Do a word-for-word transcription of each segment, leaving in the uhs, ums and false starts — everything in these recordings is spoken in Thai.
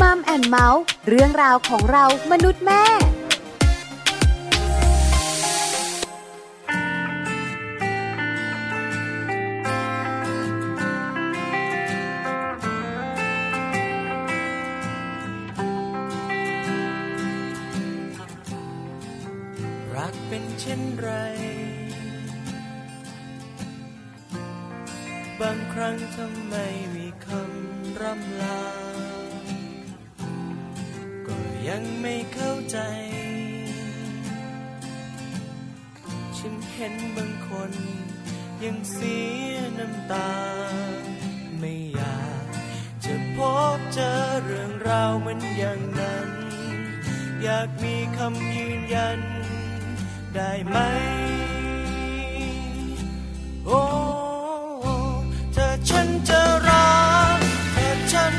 มัมแอนด์เมาส์เรื่องราวของเรามนุษย์แม่เช่นไรบางครั้งทำไมมีคำร่ำลาก็ยังไม่เข้าใจฉันเห็นบางคนยังเสียน้ำตาไม่อยากจะพบเจอเรื่องราวเหมือนอย่างนั้นอยากมีคำยืนยันได้ไหมโอ้เธอฉันจะรักแต่ฉัน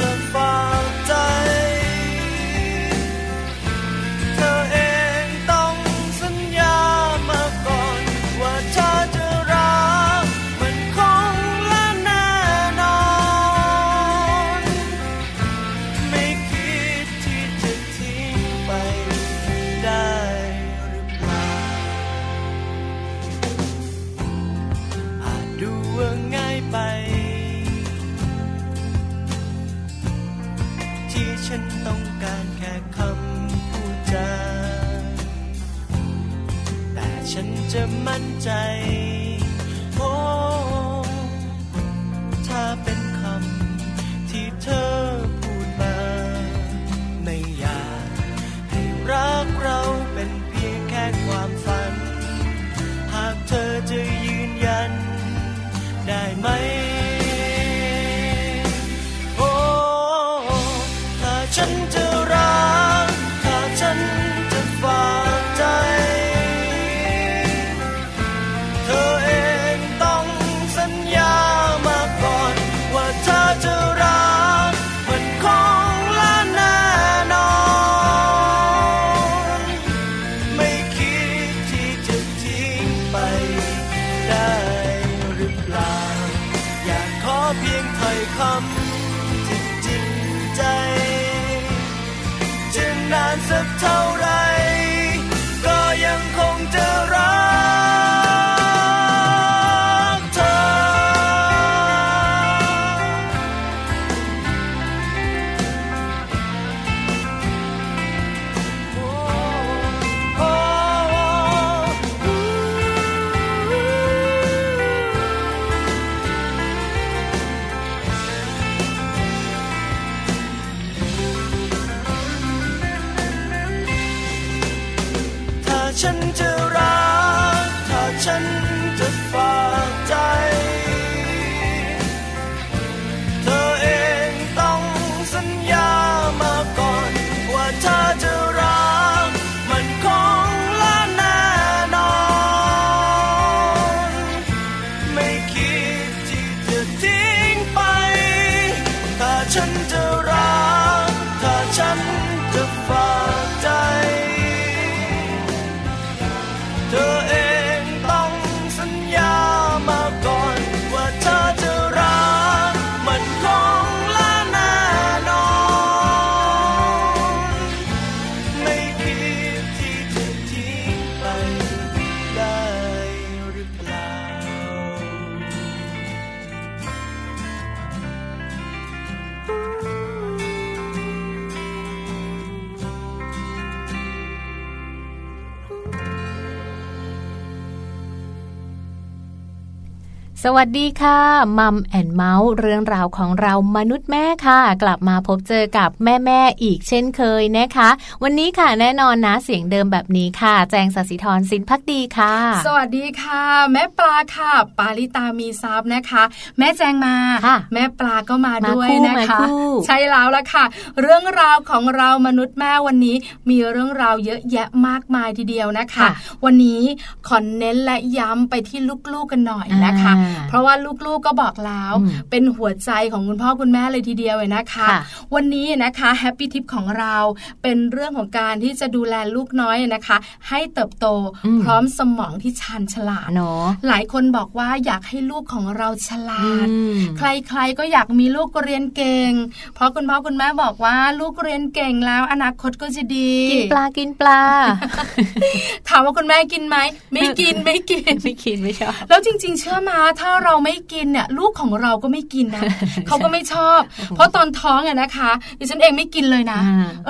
จะฝากใจเธอเองต้องสัญญามาก่อนว่าเธอจะรักมันคงและแน่นอนไม่คิดที่จะทิ้งไปได้ไปที่ฉันต้องการแค่คำพูดจาแต่ฉันจะมั่นใจโอ้ถ้าเป็นคำที่เธอพูดมาไม่อยากให้รักเราเป็นเพียงแค่ความฝันหากเธอจะยืนยันได้ไหมโอ้ถ้าฉันจะรักถ้าฉันจะฝากใจเธอเองต้องสัญญามาก่อนว่าเธอจะรักมันคงและแน่นอนไม่คิดที่จะทิ้งไปได้เพียงถ้อยคำที่จริงใจจะนานสักเท่าไรก็ยังคงจะรักเธอฉันจะรักถ้าฉันจะฝากใจเธอเองต้องสัญญามาก่อนว่าเธอจะรักมันคงและแน่นอนไม่คิดที่จะทิ้งไปถ้าฉันจะรักถ้าฉันจะฝากใจเธอเองต้องสัญญามาก่อนว่าเธอจะรักมันคงและแน่นอนไม่คิดที่จะทิ้งไปได้หรือเปล่าสวัสดีค่ะมัมแอนด์เมาส์เรื่องราวของเรามนุษย์แม่ค่ะกลับมาพบเจอกับแม่ๆอีกเช่นเคยนะคะวันนี้ค่ะแน่นอนนะเสียงเดิมแบบนี้ค่ะแจงศศิธรสินพักดีค่ะสวัสดีค่ะแม่ปลาค่ะปาลิตามีซับนะคะแม่แจงมาแม่ปลาก็มาด้วยนะคะใช่แล้วล่ะค่ะเรื่องราวของเรามนุษย์แม่วันนี้มีเรื่องราวเยอะแยะมากมายทีเดียวนะคะวันนี้ขอเน้นและย้ำไปที่ลูกๆกันหน่อยนะคะ เพราะว่าลูกๆก็บอกแล้วเป็นหัวใจของคุณพ่อคุณแม่เลยทีเดียวเลยนะคะวันนี้นะคะแฮปปี้ทิปของเราเป็นเรื่องของการที่จะดูแลลูกน้อยนะคะให้เติบโตพร้อมสมองที่ชาญฉลาดเนาะหลายคนบอกว่าอยากให้ลูกของเราฉลาดใครๆก็อยากมีลูกเรียนเก่งเพราะคุณพ่อคุณแม่บอกว่าลูกเรียนเก่งแล้วอนาคตก็จะดีกินปลากินปลา ถามว่าคุณแม่กินไหมไม่กินไม่กิน ไม่กินไม่ชอบแล้วจริงๆเชื่อมาถ้าเราไม่กินเนี่ยลูกของเราก็ไม่กินนะ เขาก็ไม่ชอบ เพราะตอนท้องอะนะคะดิฉันเองไม่กินเลยนะ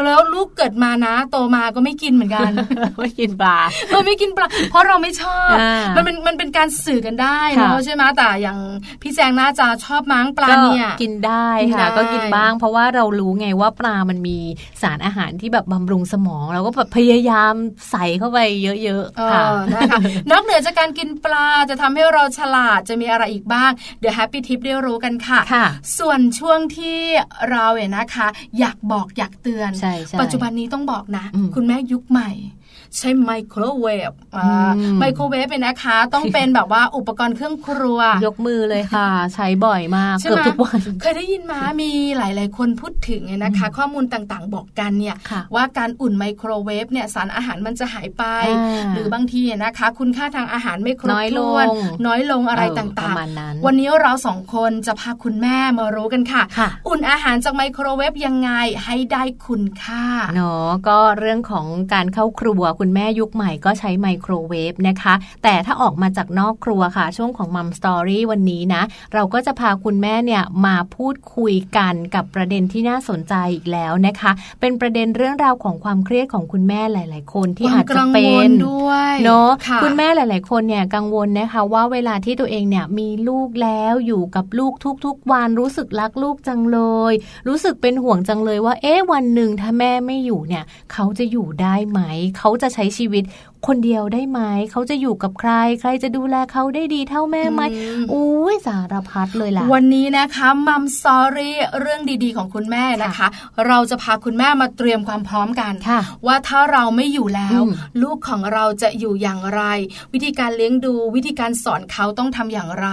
แล้วลูกเกิดมานะโตมาก็ไม่กินเหมือนกัน ไม่กินปลาเราไม่กินปลาเพราะเราไม่ชอบ มันเป็นมันเป็นการสื่อกันได้เนาะใช่ไหมแต่อย่างพี่แจงน่าจะชอบมั้งปลาเนี่ยกินได้ค่ะก็กินบ้างเพราะว่าเรารู้ไงว่าปลามันมีสารอาหารที่แบบบำรุงสมองเราก็แบบพยายามใส่เข้าไปเยอะๆค่ะนะคะนอกเหนือจากการกินปลาจะทำให้เราฉลาดจะมีอะไรอีกบ้างเดี๋ยว Happy Tip ได้รู้กันค่ะส่วนช่วงที่เราเนี่ยนะคะอยากบอกอยากเตือนปัจจุบันนี้ต้องบอกนะคุณแม่ยุคใหม่ใช้ไมโครเวฟไมโครเวฟเป็นนะคะต้องเป็นแบบว่าอุปกรณ์เครื่องครัวยกมือเลยค่ะใช้บ่อยมากเกือบทุกวันเคยได้ยินมามีหลายๆคนพูดถึงเนี่ยนะคะข้อมูลต่างๆบอกกันเนี่ยว่าการอุ่นไมโครเวฟเนี่ยสารอาหารมันจะหายไปหรือบางทีนะคะคุณค่าทางอาหารไม่ครบถ้วนน้อยลงอะไรต่างๆวันนี้เราสองคนจะพาคุณแม่มารู้กันค่ะอุ่นอาหารจากไมโครเวฟยังไงให้ได้คุณค่าเนาะก็เรื่องของการเข้าครัวคุณแม่ยุคใหม่ก็ใช้ไมโครเวฟนะคะแต่ถ้าออกมาจากนอกครัวค่ะช่วงของ Mom Story วันนี้นะเราก็จะพาคุณแม่เนี่ยมาพูดคุยกันกับประเด็นที่น่าสนใจอีกแล้วนะคะเป็นประเด็นเรื่องราวของความเครียดของคุณแม่หลายๆคนที่อาจจะเป็นเนาะคุณแม่หลายๆคนเนี่ยกังวลนะคะว่าเวลาที่ตัวเองเนี่ยมีลูกแล้วอยู่กับลูกทุกๆวันรู้สึกรักลูกจังเลยรู้สึกเป็นห่วงจังเลยว่าเอ๊ะวันนึงถ้าแม่ไม่อยู่เนี่ยเขาจะอยู่ได้ไหมเขาจะใช้ชีวิตคนเดียวได้ไหมเขาจะอยู่กับใครใครจะดูแลเขาได้ดีเท่าแม่ไหมอุ้ยสารพัดเลยล่ะวันนี้นะคะมัมซอรี่เรื่องดีๆของคุณแม่นะคะเราจะพาคุณแม่มาเตรียมความพร้อมกันว่าถ้าเราไม่อยู่แล้วลูกของเราจะอยู่อย่างไรวิธีการเลี้ยงดูวิธีการสอนเขาต้องทำอย่างไร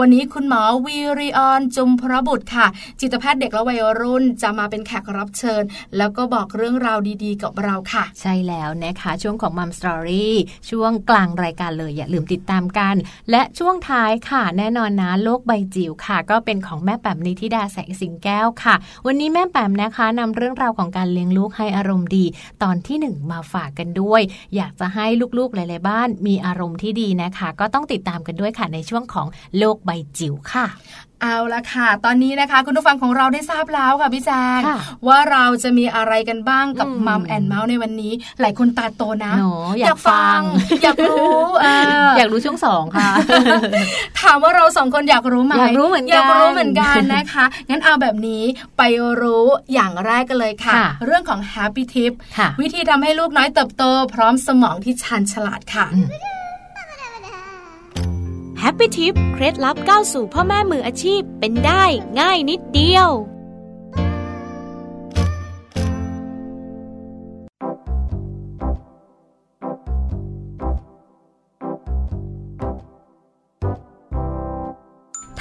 วันนี้คุณหมอวีริออนจุมพระบุตรค่ะจิตแพทย์เด็กและวัยรุ่นจะมาเป็นแขกรับเชิญแล้วก็บอกเรื่องราวดีๆกับเราค่ะใช่แล้วนะคะช่วงของมัมซอรี่ช่วงกลางรายการเลยอย่าลืมติดตามกันและช่วงท้ายค่ะแน่นอนนะโลกใบจิ๋วค่ะก็เป็นของแม่แป๋มนิธิดาแสงสิงแก้วค่ะวันนี้แม่แป๋มนะคะนำเรื่องราวของการเลี้ยงลูกให้อารมณ์ดีตอนที่หนึ่งมาฝากกันด้วยอยากจะให้ลูกๆหลายๆบ้านมีอารมณ์ที่ดีนะคะก็ต้องติดตามกันด้วยค่ะในช่วงของโลกใบจิ๋วค่ะเอาละค่ะตอนนี้นะคะคุณผู้ฟังของเราได้ทราบแล้วค่ะพี่แจงว่าเราจะมีอะไรกันบ้างกับมัมแอนด์เมาส์ในวันนี้หลายคนตาโตนะอยากฟังอยากรู้อยากรู้ช่วงสองค่ะถามว่าเราสองคนอยากรู้ไหมอยากรู้เหมือนกันอยากรู้เหมือนกันนะคะงั้นเอาแบบนี้ไปรู้อย่างแรกกันเลยค่ะเรื่องของ Happy Tip วิธีทำให้ลูกน้อยเติบโตพร้อมสมองที่ชาญฉลาดค่ะHappy Tip เคล็ดลับก้าวสู่พ่อแม่มืออาชีพเป็นได้ง่ายนิดเดียว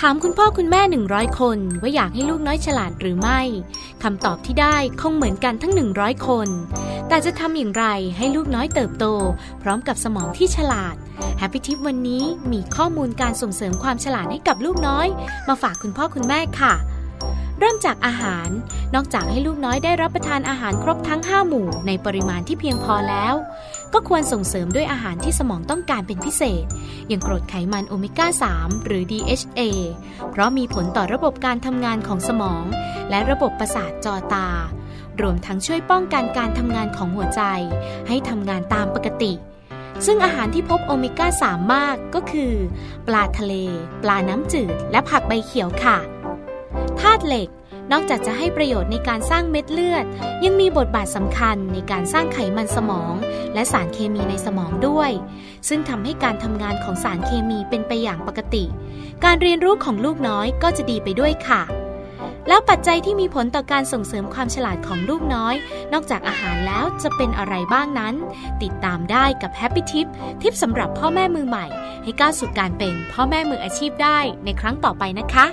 ถามคุณพ่อคุณแม่หนึ่งร้อยคนว่าอยากให้ลูกน้อยฉลาดหรือไม่คำตอบที่ได้คงเหมือนกันทั้งหนึ่งร้อยคนแต่จะทำอย่างไรให้ลูกน้อยเติบโตพร้อมกับสมองที่ฉลาด Happy Tip วันนี้มีข้อมูลการส่งเสริมความฉลาดให้กับลูกน้อยมาฝากคุณพ่อคุณแม่ค่ะเริ่มจากอาหารนอกจากให้ลูกน้อยได้รับประทานอาหารครบทั้งห้าหมู่ในปริมาณที่เพียงพอแล้วก็ควรส่งเสริมด้วยอาหารที่สมองต้องการเป็นพิเศษอย่างกรดไขมันโอเมก้าสามหรือ ดี เอช เอ เพราะมีผลต่อระบบการทำงานของสมองและระบบประสาทจอตารวมทั้งช่วยป้องกันการทำงานของหัวใจให้ทำงานตามปกติซึ่งอาหารที่พบโอเมก้าสามมากก็คือปลาทะเลปลาน้ำจืดและผักใบเขียวค่ะธาตุเหล็กนอกจากจะให้ประโยชน์ในการสร้างเม็ดเลือดยังมีบทบาทสำคัญในการสร้างไขมันสมองและสารเคมีในสมองด้วยซึ่งทำให้การทำงานของสารเคมีเป็นไปอย่างปกติการเรียนรู้ของลูกน้อยก็จะดีไปด้วยค่ะ แล้วปัจจัยที่มีผลต่อการส่งเสริมความฉลาดของลูกน้อยนอกจากอาหารแล้วจะเป็นอะไรบ้างนั้นติดตามได้กับ Happy Tip ทิปสำหรับพ่อแม่มือใหม่ให้ก้าวสู่การเป็นพ่อแม่มืออาชีพได้ในครั้งต่อไปนะคะ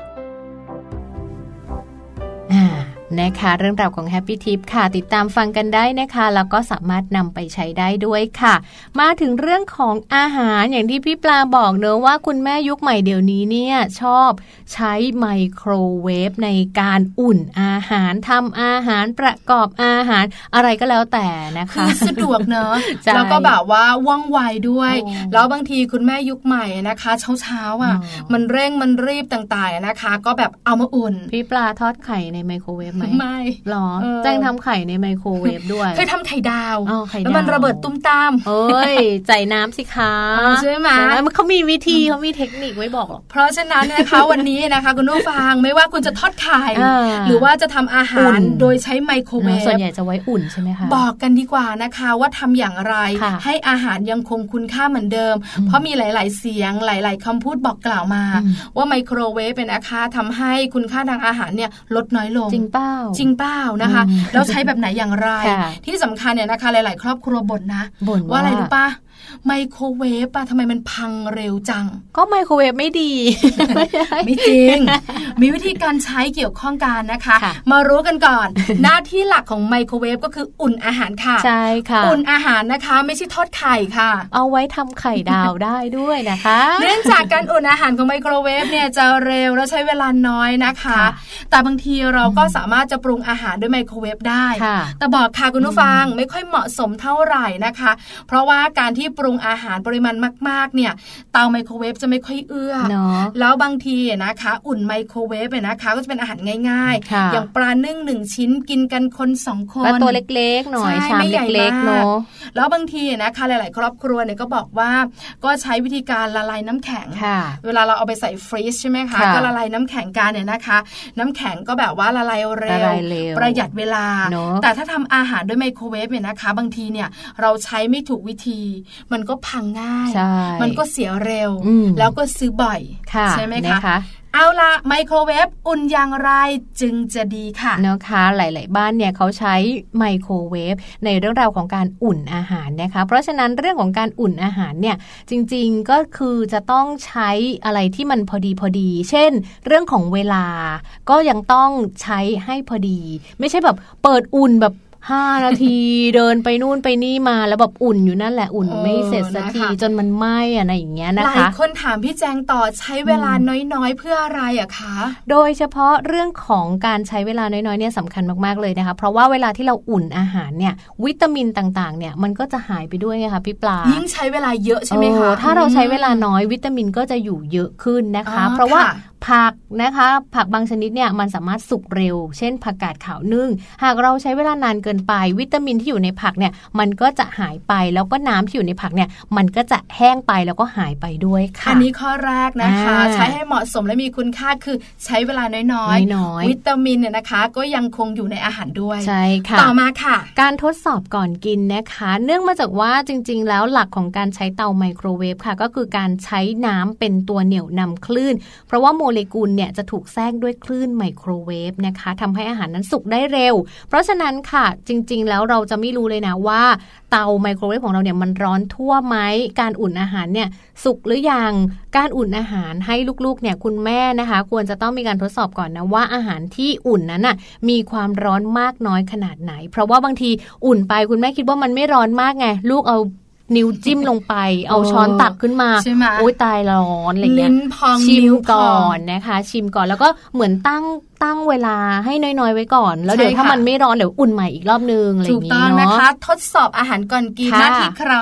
นะคะเรื่องราวของ Happy Tip ค่ะติดตามฟังกันได้นะคะแล้วก็สามารถนำไปใช้ได้ด้วยค่ะมาถึงเรื่องของอาหารอย่างที่พี่ปลาบอกเนอะว่าคุณแม่ยุคใหม่เดี๋ยวนี้เนี่ยชอบใช้ไมโครเวฟในการอุ่นอาหารทำอาหารประกอบอาหารอะไรก็แล้วแต่นะคะคือสะดวกเนอะแล้วก็แบบว่าว่องไวด้วยแล้วบางทีคุณแม่ยุคใหม่นะคะเช้าๆอ่ะมันเร่งมันรีบต่างๆนะคะก็แบบเอามาอุ่นพี่ปลาทอดไข่ในไมโครเวฟไม่หรอแจ้งทำไข่ในไมโครเวฟด้วยเคยทำไข่ดาวแล้วมันระเบิดตุ้มตามเอ้ยใจน้ำสิคะใช่ไหมเขามีวิธีเขามีเทคนิคไว้บอกหรอกเพราะฉะนั้นนะคะวันนี้นะคะคุณผู้ฟังไม่ว่าคุณจะทอดไข่หรือว่าจะทำอาหารโดยใช้ไมโครเวฟส่วนใหญ่จะไว้อุ่นใช่ไหมคะบอกกันดีกว่านะคะว่าทำอย่างไรให้อาหารยังคงคุณค่าเหมือนเดิมเพราะมีหลายๆเสียงหลายๆคำพูดบอกกล่าวมาว่าไมโครเวฟเป็นนะคะทำให้คุณค่าทางอาหารเนี่ยลดน้อยลงจริงป่ะจริงเปล่านะคะแล้วใช้แบบไหนอย่างไรที่สำคัญเนี่ยนะคะหลายๆครอบครัวบ่นนะบ่นว่าอะไรรู้ป่ะไมโครเวฟอะทำไมมันพังเร็วจังก็ไมโครเวฟไม่ดี ไม่จริง มีวิธีการใช้เกี่ยวข้องกันนะคะ มารู้กันก่อน หน้าที่หลักของไมโครเวฟก็คืออุ่นอาหารค่ะใช่ค่ะอุ่นอาหารนะคะไม่ใช่ทอดไข่ค่ะเอาไว้ทำไข่ดาวได้ด้วยนะคะเนื่องจากการอุ่นอาหารของไมโครเวฟเนี่ยจะเร็วและใช้เวลาน้อยนะคะแต่บางทีเราก็สามารถจะปรุงอาหารด้วยไมโครเวฟได้แต่บอกค่ะคุณผู้ฟังไม่ค่อยเหมาะสมเท่าไหร่นะคะเพราะว่าการที่ปรุงอาหารปริมาณมากๆเนี่ยเตาไมโครเวฟจะไม่ค่อยเอื้อแล้วบางทีนะคะอุ่นไมโครเวฟเนี่ยนะคะก็จะเป็นอาหารง่ายๆอย่างปลานึ่งหนึ่งชิ้นกินกันคนสองคนตัวเล็กๆหน่อยชามเล็กๆเนาะแล้วบางทีนะคะหลายๆครอบครัวเนี่ยก็บอกว่าก็ใช้วิธีการละลายน้ำแข็งเวลาเราเอาไปใส่ฟรีซใช่ไหมคะก็ละลายน้ำแข็งกันเนี่ยนะคะน้ำแข็งก็แบบว่าละลายเร็วประหยัดเวลาแต่ถ้าทำอาหารด้วยไมโครเวฟเนี่ยนะคะบางทีเนี่ยเราใช้ไม่ถูกวิธีมันก็พังง่ายมันก็เสียเร็วแล้วก็ซื้อบ่อยใช่ไหมคะเอาละไมโครเวฟอุ่นอย่างไรจึงจะดีค่ะนะคะหลายๆบ้านเนี่ยเขาใช้ไมโครเวฟในเรื่องราวของการอุ่นอาหารนะคะเพราะฉะนั้นเรื่องของการอุ่นอาหารเนี่ยจริงๆก็คือจะต้องใช้อะไรที่มันพอดีพอดีเช่นเรื่องของเวลาก็ยังต้องใช้ให้พอดีไม่ใช่แบบเปิดอุ่นแบบห้า นาทีเดินไปนู่นไปนี่มาแล้วแบบอุ่นอยู่นั่นแหละอุ่นไม่เสร็จสักทีจนมันไหม้อะไรอย่างเงี้ยนะคะหลายคนถามพี่แจงต่อใช้เวลาน้อยๆเพื่ออะไรอะคะโดยเฉพาะเรื่องของการใช้เวลาน้อยๆเนี่ยสำคัญมากๆเลยนะคะเพราะว่าเวลาที่เราอุ่นอาหารเนี่ยวิตามินต่างๆเนี่ยมันก็จะหายไปด้วยไงคะพี่ปลายิ่งใช้เวลาเยอะใช่ไหมคะถ้าเราใช้เวลาน้อยวิตามินก็จะอยู่เยอะขึ้นนะคะเพราะว่าผักนะคะผักบางชนิดเนี่ยมันสามารถสุกเร็วเช่นผักกาดขาวนึ่งหากเราใช้เวลานานเกินไปวิตามินที่อยู่ในผักเนี่ยมันก็จะหายไปแล้วก็น้ำที่อยู่ในผักเนี่ยมันก็จะแห้งไปแล้วก็หายไปด้วยค่ะอันนี้ข้อแรกนะคะใช้ให้เหมาะสมและมีคุณค่าคือใช้เวลาน้อยๆวิตามินเนี่ยนะคะก็ยังคงอยู่ในอาหารด้วยใช่ค่ะต่อมาค่ะการทดสอบก่อนกินนะคะเนื่องมาจากว่าจริงๆแล้วหลักของการใช้เตาไมโครเวฟค่ะก็คือการใช้น้ำเป็นตัวเหนี่ยวนำคลื่นเพราะว่าโมเลกุลเนี่ยจะถูกแทรกด้วยคลื่นไมโครเวฟนะคะทำให้อาหารนั้นสุกได้เร็วเพราะฉะนั้นค่ะจริงๆแล้วเราจะไม่รู้เลยนะว่าเตาไมโครเวฟของเราเนี่ยมันร้อนทั่วไหมการอุ่นอาหารเนี่ยสุกหรือยังการอุ่นอาหารให้ลูกๆเนี่ยคุณแม่นะคะควรจะต้องมีการทดสอบก่อนนะว่าอาหารที่อุ่นนั้นน่ะมีความร้อนมากน้อยขนาดไหนเพราะว่าบางทีอุ่นไปคุณแม่คิดว่ามันไม่ร้อนมากไงลูกเอานิ้วจิ้มลงไปเอาช้อนตักขึ้นมาโอ๊ยตายร้อนอะไรเงี้ยชิมก่อนนะคะชิมก่อนแล้วก็เหมือนตั้งตั้งเวลาให้น้อยๆไว้ก่อนแล้วเดี๋ยวถ้ามันไม่ร้อนเดี๋ยวอุ่นใหม่อีกรอบนึงอะไรอย่างนี้เนาะถูกต้องนะคะทดสอบอาหารก่อนกินหน้าที่ใคร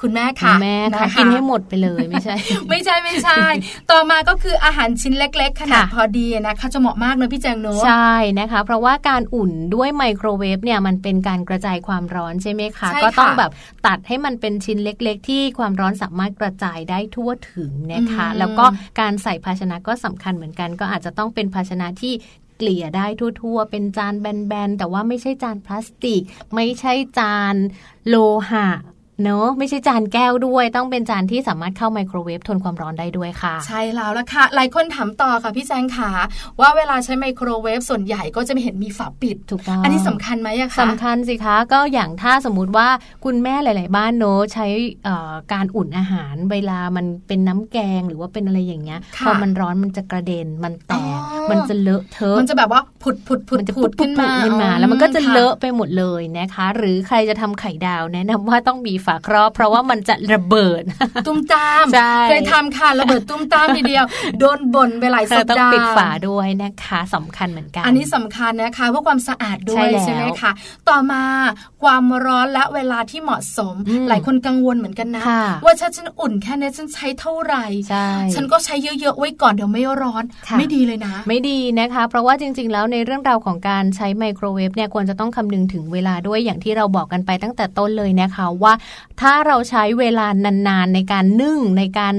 คุณแม่ค่ะแม่ค่ะกินให้หมดไปเลยไม่ใช่ไม่ใช่ไม่ใช่ต่อมาก็คืออาหารชิ้นเล็กๆขนาดพอดีนะคะจะเหมาะมากเลยพี่แจงโน้ใช่นะคะเพราะว่าการอุ่นด้วยไมโครเวฟเนี่ยมันเป็นการกระจายความร้อนใช่ไหมคะก็ต้องแบบตัดให้มันเป็นชิ้นเล็กๆที่ความร้อนสามารถกระจายได้ทั่วถึงนะคะแล้วก็การใส่ภาชนะก็สำคัญเหมือนกันก็อาจจะต้องเป็นภาชนะที่เกลี่ยได้ทั่วๆเป็นจานแบนๆแต่ว่าไม่ใช่จานพลาสติกไม่ใช่จานโลหะ เนอะไม่ใช่จานแก้วด้วยต้องเป็นจานที่สามารถเข้าไมโครเวฟทนความร้อนได้ด้วยค่ะใช่แล้วล่ะค่ะหลายคนถามต่อค่ะพี่แจงขาว่าเวลาใช้ไมโครเวฟส่วนใหญ่ก็จะไม่เห็นมีฝาปิดถูกต้องอันนี้สำคัญไหมอะคะสำคัญสิคะก็อย่างถ้าสมมติว่าคุณแม่หลายๆบ้านเนอะใช้การอุ่นอาหารเวลามันเป็นน้ำแกงหรือว่าเป็นอะไรอย่างเงี้ยพอมันร้อนมันจะกระเด็นมันแตกมันจะเลอะเทอะมันจะแบบว่าผุดผุดผุดผุดขึ้นมาขึ้นมาแล้วมันก็จะเลอะไปหมดเลยนะคะหรือใครจะทำไข่ดาวแนะนำว่าต้องมีฝาครอบเพราะว่ามันจะระเบิดตุ้มตามเคยทำค่ะระเบิดตุ้มตามทีเดียวโดนบ่นไปหลายสัปดาห์ต้องปิดฝาด้วยนะคะสำคัญเหมือนกันอันนี้สำคัญนะคะเพื่อความสะอาดด้วยใช่ไหมคะต่อมาความร้อนและเวลาที่เหมาะสมหลายคนกังวลเหมือนกันนะว่าฉันฉันอุ่นแค่นี้ฉันใช้เท่าไหร่ฉันก็ใช้เยอะๆไว้ก่อนเดี๋ยวไม่ร้อนไม่ดีเลยนะไม่ดีนะคะเพราะว่าจริงๆแล้วในเรื่องราวของการใช้ไมโครเวฟเนี่ยควรจะต้องคำนึงถึงเวลาด้วยอย่างที่เราบอกกันไปตั้งแต่ต้นเลยนะคะว่าถ้าเราใช้เวลานานๆในการนึ่งในการ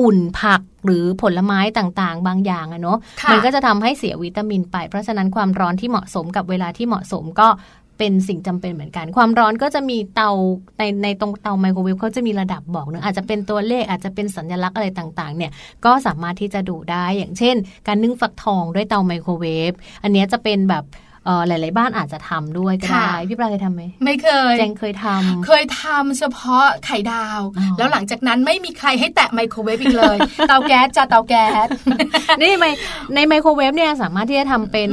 อุ่นผักหรือผลไม้ต่างๆบางอย่างอะเนาะมันก็จะทำให้เสียวิตามินไปเพราะฉะนั้นความร้อนที่เหมาะสมกับเวลาที่เหมาะสมก็เป็นสิ่งจำเป็นเหมือนกันความร้อนก็จะมีเตาในในตรงเตาไมโครเวฟเขาจะมีระดับบอกเนอะอาจจะเป็นตัวเลขอาจจะเป็นสัญลักษณ์อะไรต่างๆเนี่ยก็สามารถที่จะดูได้อย่างเช่นการนึ่งฟักทองด้วยเตาไมโครเวฟอันนี้จะเป็นแบบหลายๆบ้านอาจจะทำด้วยก็ได้พี่ปลาเคยทำไหมไม่เคยแจงเคยทำเคยทำเฉพาะไข่ดาวแล้วหลังจากนั้นไม่มีใครให้แตะไมโครเวฟอีกเลยเตาแก๊สจ้าเตาแก๊สนี่ในในไมโครเวฟเนี่ยสามารถที่จะทำเป็น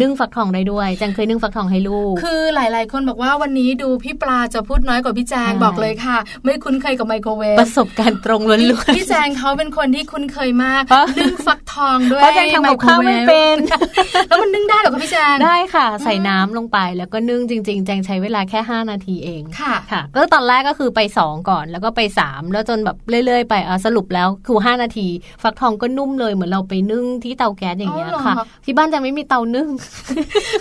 นึ่งฟักทองได้ด้วยแจงเคยนึ่งฟักทองให้ลูกคือหลายๆคนบอกว่าวันนี้ดูพี่ปลาจะพูดน้อยกว่าพี่แจงบอกเลยค่ะไม่คุ้นเคยกับไมโครเวฟประสบการณ์ตรงล้วนๆพี่แจงเขาเป็นคนที่คุ้นเคยมากนึ่งฟักทองด้วยไมโครเวฟเพราะแจงทำกับข้าวไม่เป็นแล้วมันนึ่งได้หรอคะพี่แจงได้ค่ะใส่น้ำลงไปแล้วก็นึ่งจริงๆแจงใช้เวลาแค่ห้านาทีเองค่ะค่ะก็ตอนแรกก็คือไปสองก่อนแล้วก็ไปสามแล้วจนแบบเรื่อยๆไปสรุปแล้วคือห้านาทีฟักทองก็นุ่มเลยเหมือนเราไปนึ่งที่เตาแก๊สอย่างเงี้ยค่ะที่บ้านแจงไม่มีเตานึ่ง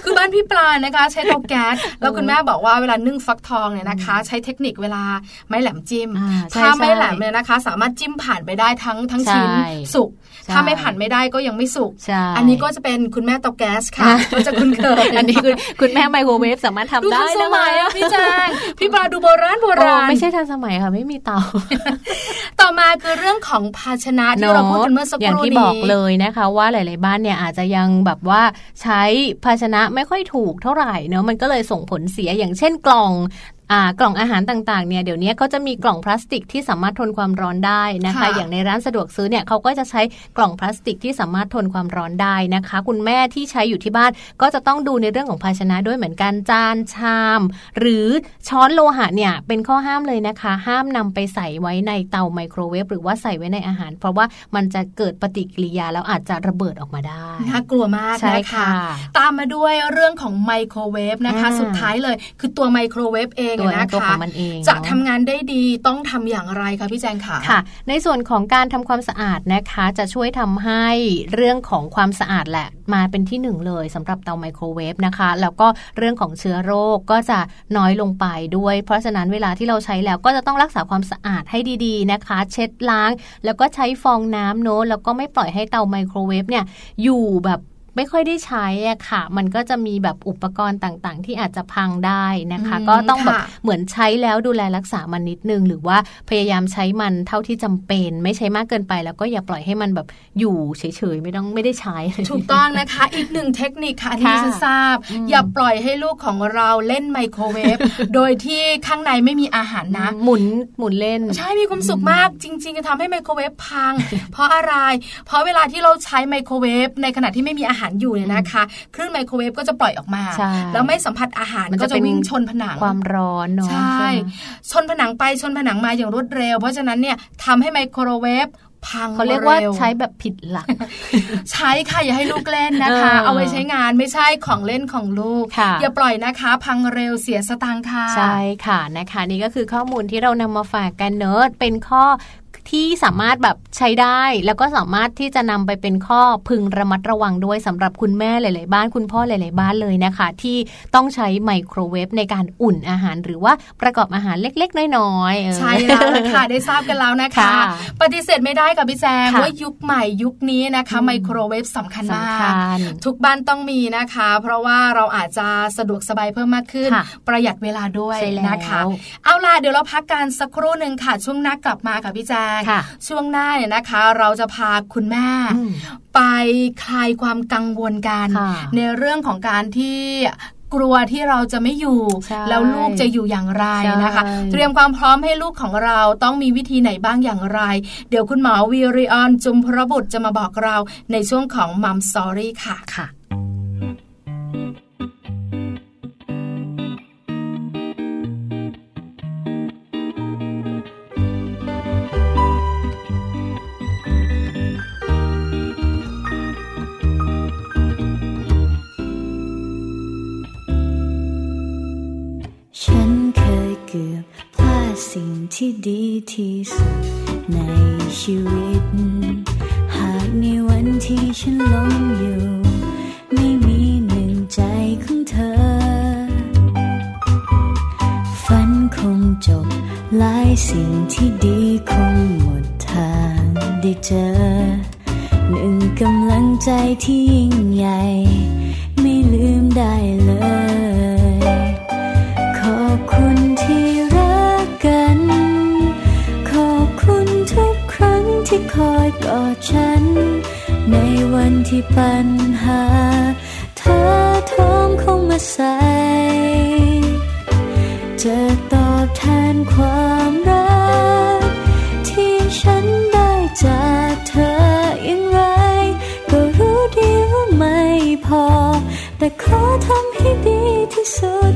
คือบ้านพี่ปลานะคะใช้เตาแก๊สแล้วคุณแม่บอกว่าเวลานึ่งฟักทองเนี่ยนะคะใช้เทคนิคเวลาไม้แหลมจิ้มถ้าไม้แหลมเนี่ยนะคะสามารถจิ้มผ่านไปได้ทั้งทั้งชิ้นสุกถ้าไม่ผ่านไม่ได้ก็ยังไม่สุกอันนี้ก็จะเป็นคุณแม่เตาแก๊สค่ะก็จะคุณอันนี้คุณแม่ไมโครเวฟสามารถทำได้นะพี่แจงพี่ปลาดูโบราณโบราณไม่ใช่ทันสมัยค่ะไม่มีเตาต่อมาคือเรื่องของภาชนะที่เราพูดกันเมื่อสักครู่นี้อย่างที่บอกเลยนะคะว่าหลายๆบ้านเนี่ยอาจจะยังแบบว่าใช้ภาชนะไม่ค่อยถูกเท่าไหร่เนอะมันก็เลยส่งผลเสียอย่างเช่นกล่องกล่องอาหารต่างๆเนี่ยเดี๋ยวนี้เขาจะมีกล่องพลาสติกที่สามารถทนความร้อนได้นะคะอย่างในร้านสะดวกซื้อเนี่ยเขาก็จะใช้กล่องพลาสติกที่สามารถทนความร้อนได้นะคะคุณแม่ที่ใช้อยู่ที่บ้านก็จะต้องดูในเรื่องของภาชนะด้วยเหมือนกันจานชามหรือช้อนโลหะเนี่ยเป็นข้อห้ามเลยนะคะห้ามนำไปใส่ไว้ในเตาไมโครเวฟหรือว่าใส่ไว้ในอาหารเพราะว่ามันจะเกิดปฏิกิริยาแล้วอาจจะระเบิดออกมาได้น่ากลัวมากนะคะตามมาด้วยเรื่องของไมโครเวฟนะคะสุดท้ายเลยคือตัวไมโครเวฟเองนะคะจะทำงานได้ดีต้องทำอย่างไรคะพี่แจงค่ะค่ะในส่วนของการทำความสะอาดนะคะจะช่วยทำให้เรื่องของความสะอาดแหละมาเป็นที่หนึ่งเลยสำหรับเตาไมโครเวฟนะคะแล้วก็เรื่องของเชื้อโรคก็จะน้อยลงไปด้วยเพราะฉะนั้นเวลาที่เราใช้แล้วก็จะต้องรักษาความสะอาดให้ดีๆนะคะเช็ดล้างแล้วก็ใช้ฟองน้ำโน้ตแล้วก็ไม่ปล่อยให้เตาไมโครเวฟเนี่ยอยู่แบบไม่ค่อยได้ใช้อะค่ะมันก็จะมีแบบอุปกรณ์ต่างๆที่อาจจะพังได้นะคะก็ต้องแบบเหมือนใช้แล้วดูแลรักษามันนิดนึงหรือว่าพยายามใช้มันเท่าที่จำเป็นไม่ใช้มากเกินไปแล้วก็อย่าปล่อยให้มันแบบอยู่เฉยๆไม่ต้องไม่ได้ใช้ถูกต้องนะคะอีกหนึ่งเทคนิคค่ะที่ฉันทราบอย่าปล่อยให้ลูกของเราเล่นไมโครเวฟโดยที่ข้างในไม่มีอาหารนะหมุนหมุนเล่นใช่มีความสุขมากจริงๆจะทำให้ไมโครเวฟพังเพราะอะไรเพราะเวลาที่เราใช้ไมโครเวฟในขณะที่ไม่มีอาหารอาหารอยู่เนี่ยนะคะคลื่นไมโครเวฟก็จะปล่อยออกมาแล้วไม่สัมผัสอาหารก็จะวิ่งชนผนังความร้อนเนาะใช่ชนผนังไปชนผนังมาอย่างรวดเร็วเพราะฉะนั้นเนี่ยทำให้ไมโครเวฟพังเขาเรียกว่าใช้แบบผิดหลัก ใช้ค่ะอย่าให้ลูกเล่นนะคะ เอาไว้ใช้งานไม่ใช่ของเล่นของลูก อย่าปล่อยนะคะพังเร็วเสียสตางค์ค่ะใช่ค่ะนะคะนี่ก็คือข้อมูลที่เรานำมาฝากกันเนอะเป็นข้อ ที่สามารถแบบใช้ได้แล้วก็สามารถที่จะนำไปเป็นข้อพึงระมัดระวังด้วยสำหรับคุณแม่หลายๆบ้านคุณพ่อหลายๆบ้านเลยนะคะที่ต้องใช้ไมโครเวฟในการอุ่นอาหารหรือว่าประกอบอาหารเล็กๆน้อยๆใช่แล้วนะคะได้ทราบกันแล้วนะคะปฏิเสธไม่ได้กับพี่แจงว่ายุคใหม่ยุคนี้นะคะไมโครเวฟสำคัญมากทุกบ้านต้องมีนะคะเพราะว่าเราอาจจะสะดวกสบายเพิ่มมากขึ้นประหยัดเวลาด้วยนะคะเอาล่ะเดี๋ยวเราพักกันสักครู่นึงค่ะช่วงหน้ากลับมาค่ะพี่แจงช่วงหน้าเนี่ยนะคะเราจะพาคุณแม่ไปคลายความกังวลกันในเรื่องของการที่กลัวที่เราจะไม่อยู่แล้วลูกจะอยู่อย่างไรนะคะเตรียมความพร้อมให้ลูกของเราต้องมีวิธีไหนบ้างอย่างไรเดี๋ยวคุณหมอวีริออนจุมพรบุตรจะมาบอกเราในช่วงของมัมสอรี่ค่ะค่ะสิ่งที่ดีที่สุดในชีวิตหากในวันที่ฉันล้มอยู่ไม่มีหนึ่งใจของเธอฝันคงจบหลายสิ่งที่ดีคงหมดทางได้เจอหนึ่งกำลังใจที่ยิ่งใหญ่ไม่ลืมได้เลยขอบคุณที่ขอบคุณทุกครั้งที่คอยกอดฉันในวันที่ปัญหาเธอท้อมเข้ามาใส่จะตอบแทนความรักที่ฉันได้จากเธออย่างไรก็รู้ดีว่าไม่พอแต่ขอทำให้ดีที่สุด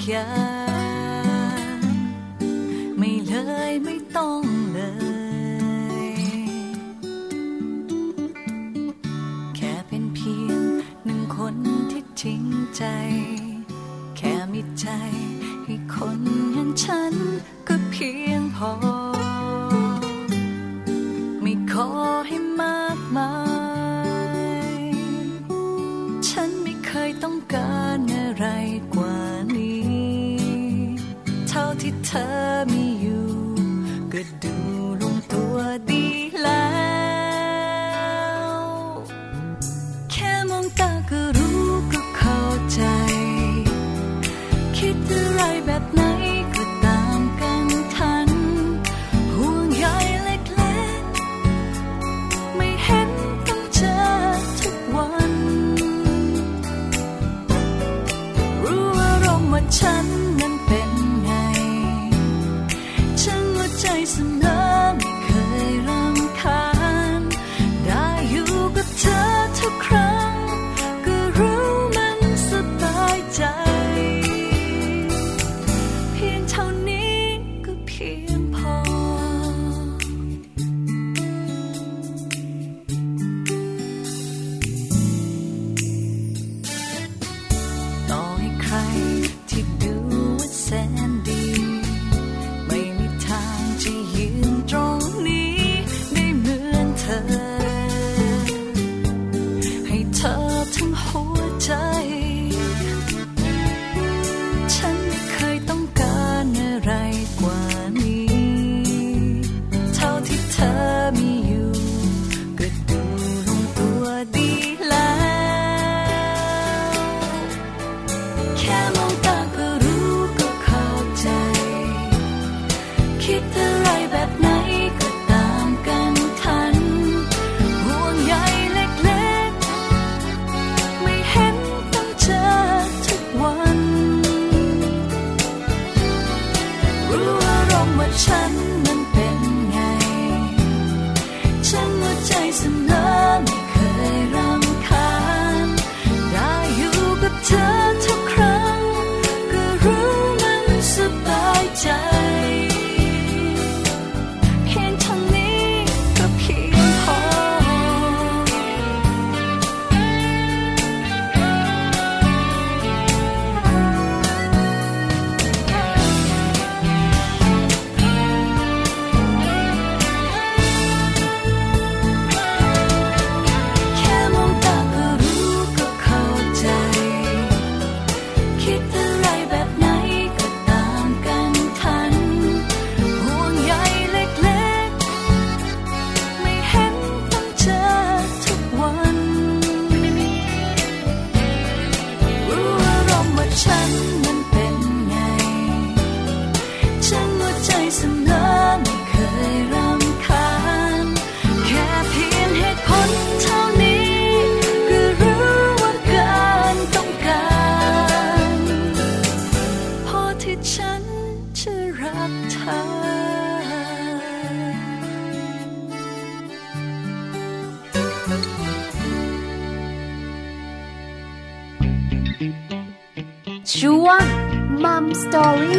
กอย่างไม่เลยไม่ต้องเลยแค่เป็นเพียงหนึ่งคนที่จริงใจแค่มีใจให้คนอย่างฉันก็เพียงพอไม่ขอให้มากมายฉันไม่เคยต้องการอะไรกว่านี้เท่าที่เธอมีอยู่ก็ดูลงตัวดีแล้วแค่มองตาก็รู้ก็เข้าใจคิดอะไรแบบไหนก็ตามกันทันห่วงใยเล็กๆไม่เห็นต้องเจอทุกวันรู้อารมณ์ว่าฉันนั้นเป็นไงฉันว่าใจเสมอไม่เคยรำคาญได้อยู่กับเธอทุกครั้งก็รู้มันสบายใจช่วง Mom Story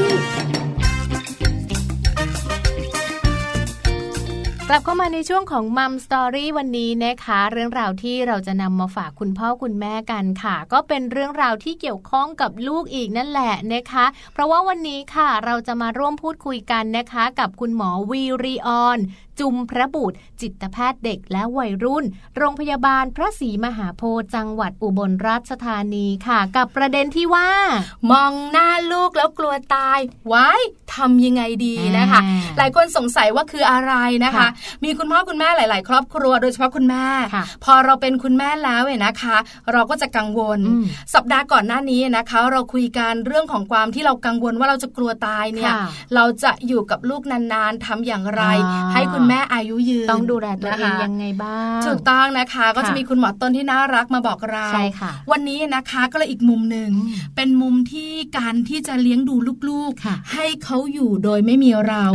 กลับเข้ามาในช่วงของ Mom Story วันนี้นะคะเรื่องราวที่เราจะนำมาฝากคุณพ่อคุณแม่กันค่ะก็เป็นเรื่องราวที่เกี่ยวข้องกับลูกอีกนั่นแหละนะคะเพราะว่าวันนี้ค่ะเราจะมาร่วมพูดคุยกันนะคะกับคุณหมอวีรีออนจุมพระบุตรจิตแพทย์เด็กและวัยรุ่นโรงพยาบาลพระศรีมหาโพธิ์จังหวัดอุบลราชธานีค่ะกับประเด็นที่ว่ามองหน้าลูกแล้วกลัวตายไว้ทำยังไงดีนะคะหลายคนสงสัยว่าคืออะไรนะคะมีคุณพ่อคุณแม่หลายๆครอบครัวโดยเฉพาะคุณแม่พอเราเป็นคุณแม่แล้วเนี่ยนะคะเราก็จะกังวลสัปดาห์ก่อนหน้านี้นะคะเราคุยกันเรื่องของความที่เรากังวลว่าเราจะกลัวตายเนี่ยเราจะอยู่กับลูกนานๆทำอย่างไรให้คุณ แม่อายุยืนต้องดูแลตัวเองยังไงบ้างถูกต้องนะคะก็จะมีคุณหมอต้นที่น่ารักมาบอกเราใช่ค่ะวันนี้นะคะก็เลยอีกมุมนึงเป็นมุมที่การที่จะเลี้ยงดูลูกๆให้เขาอยู่โดยไม่มีเรา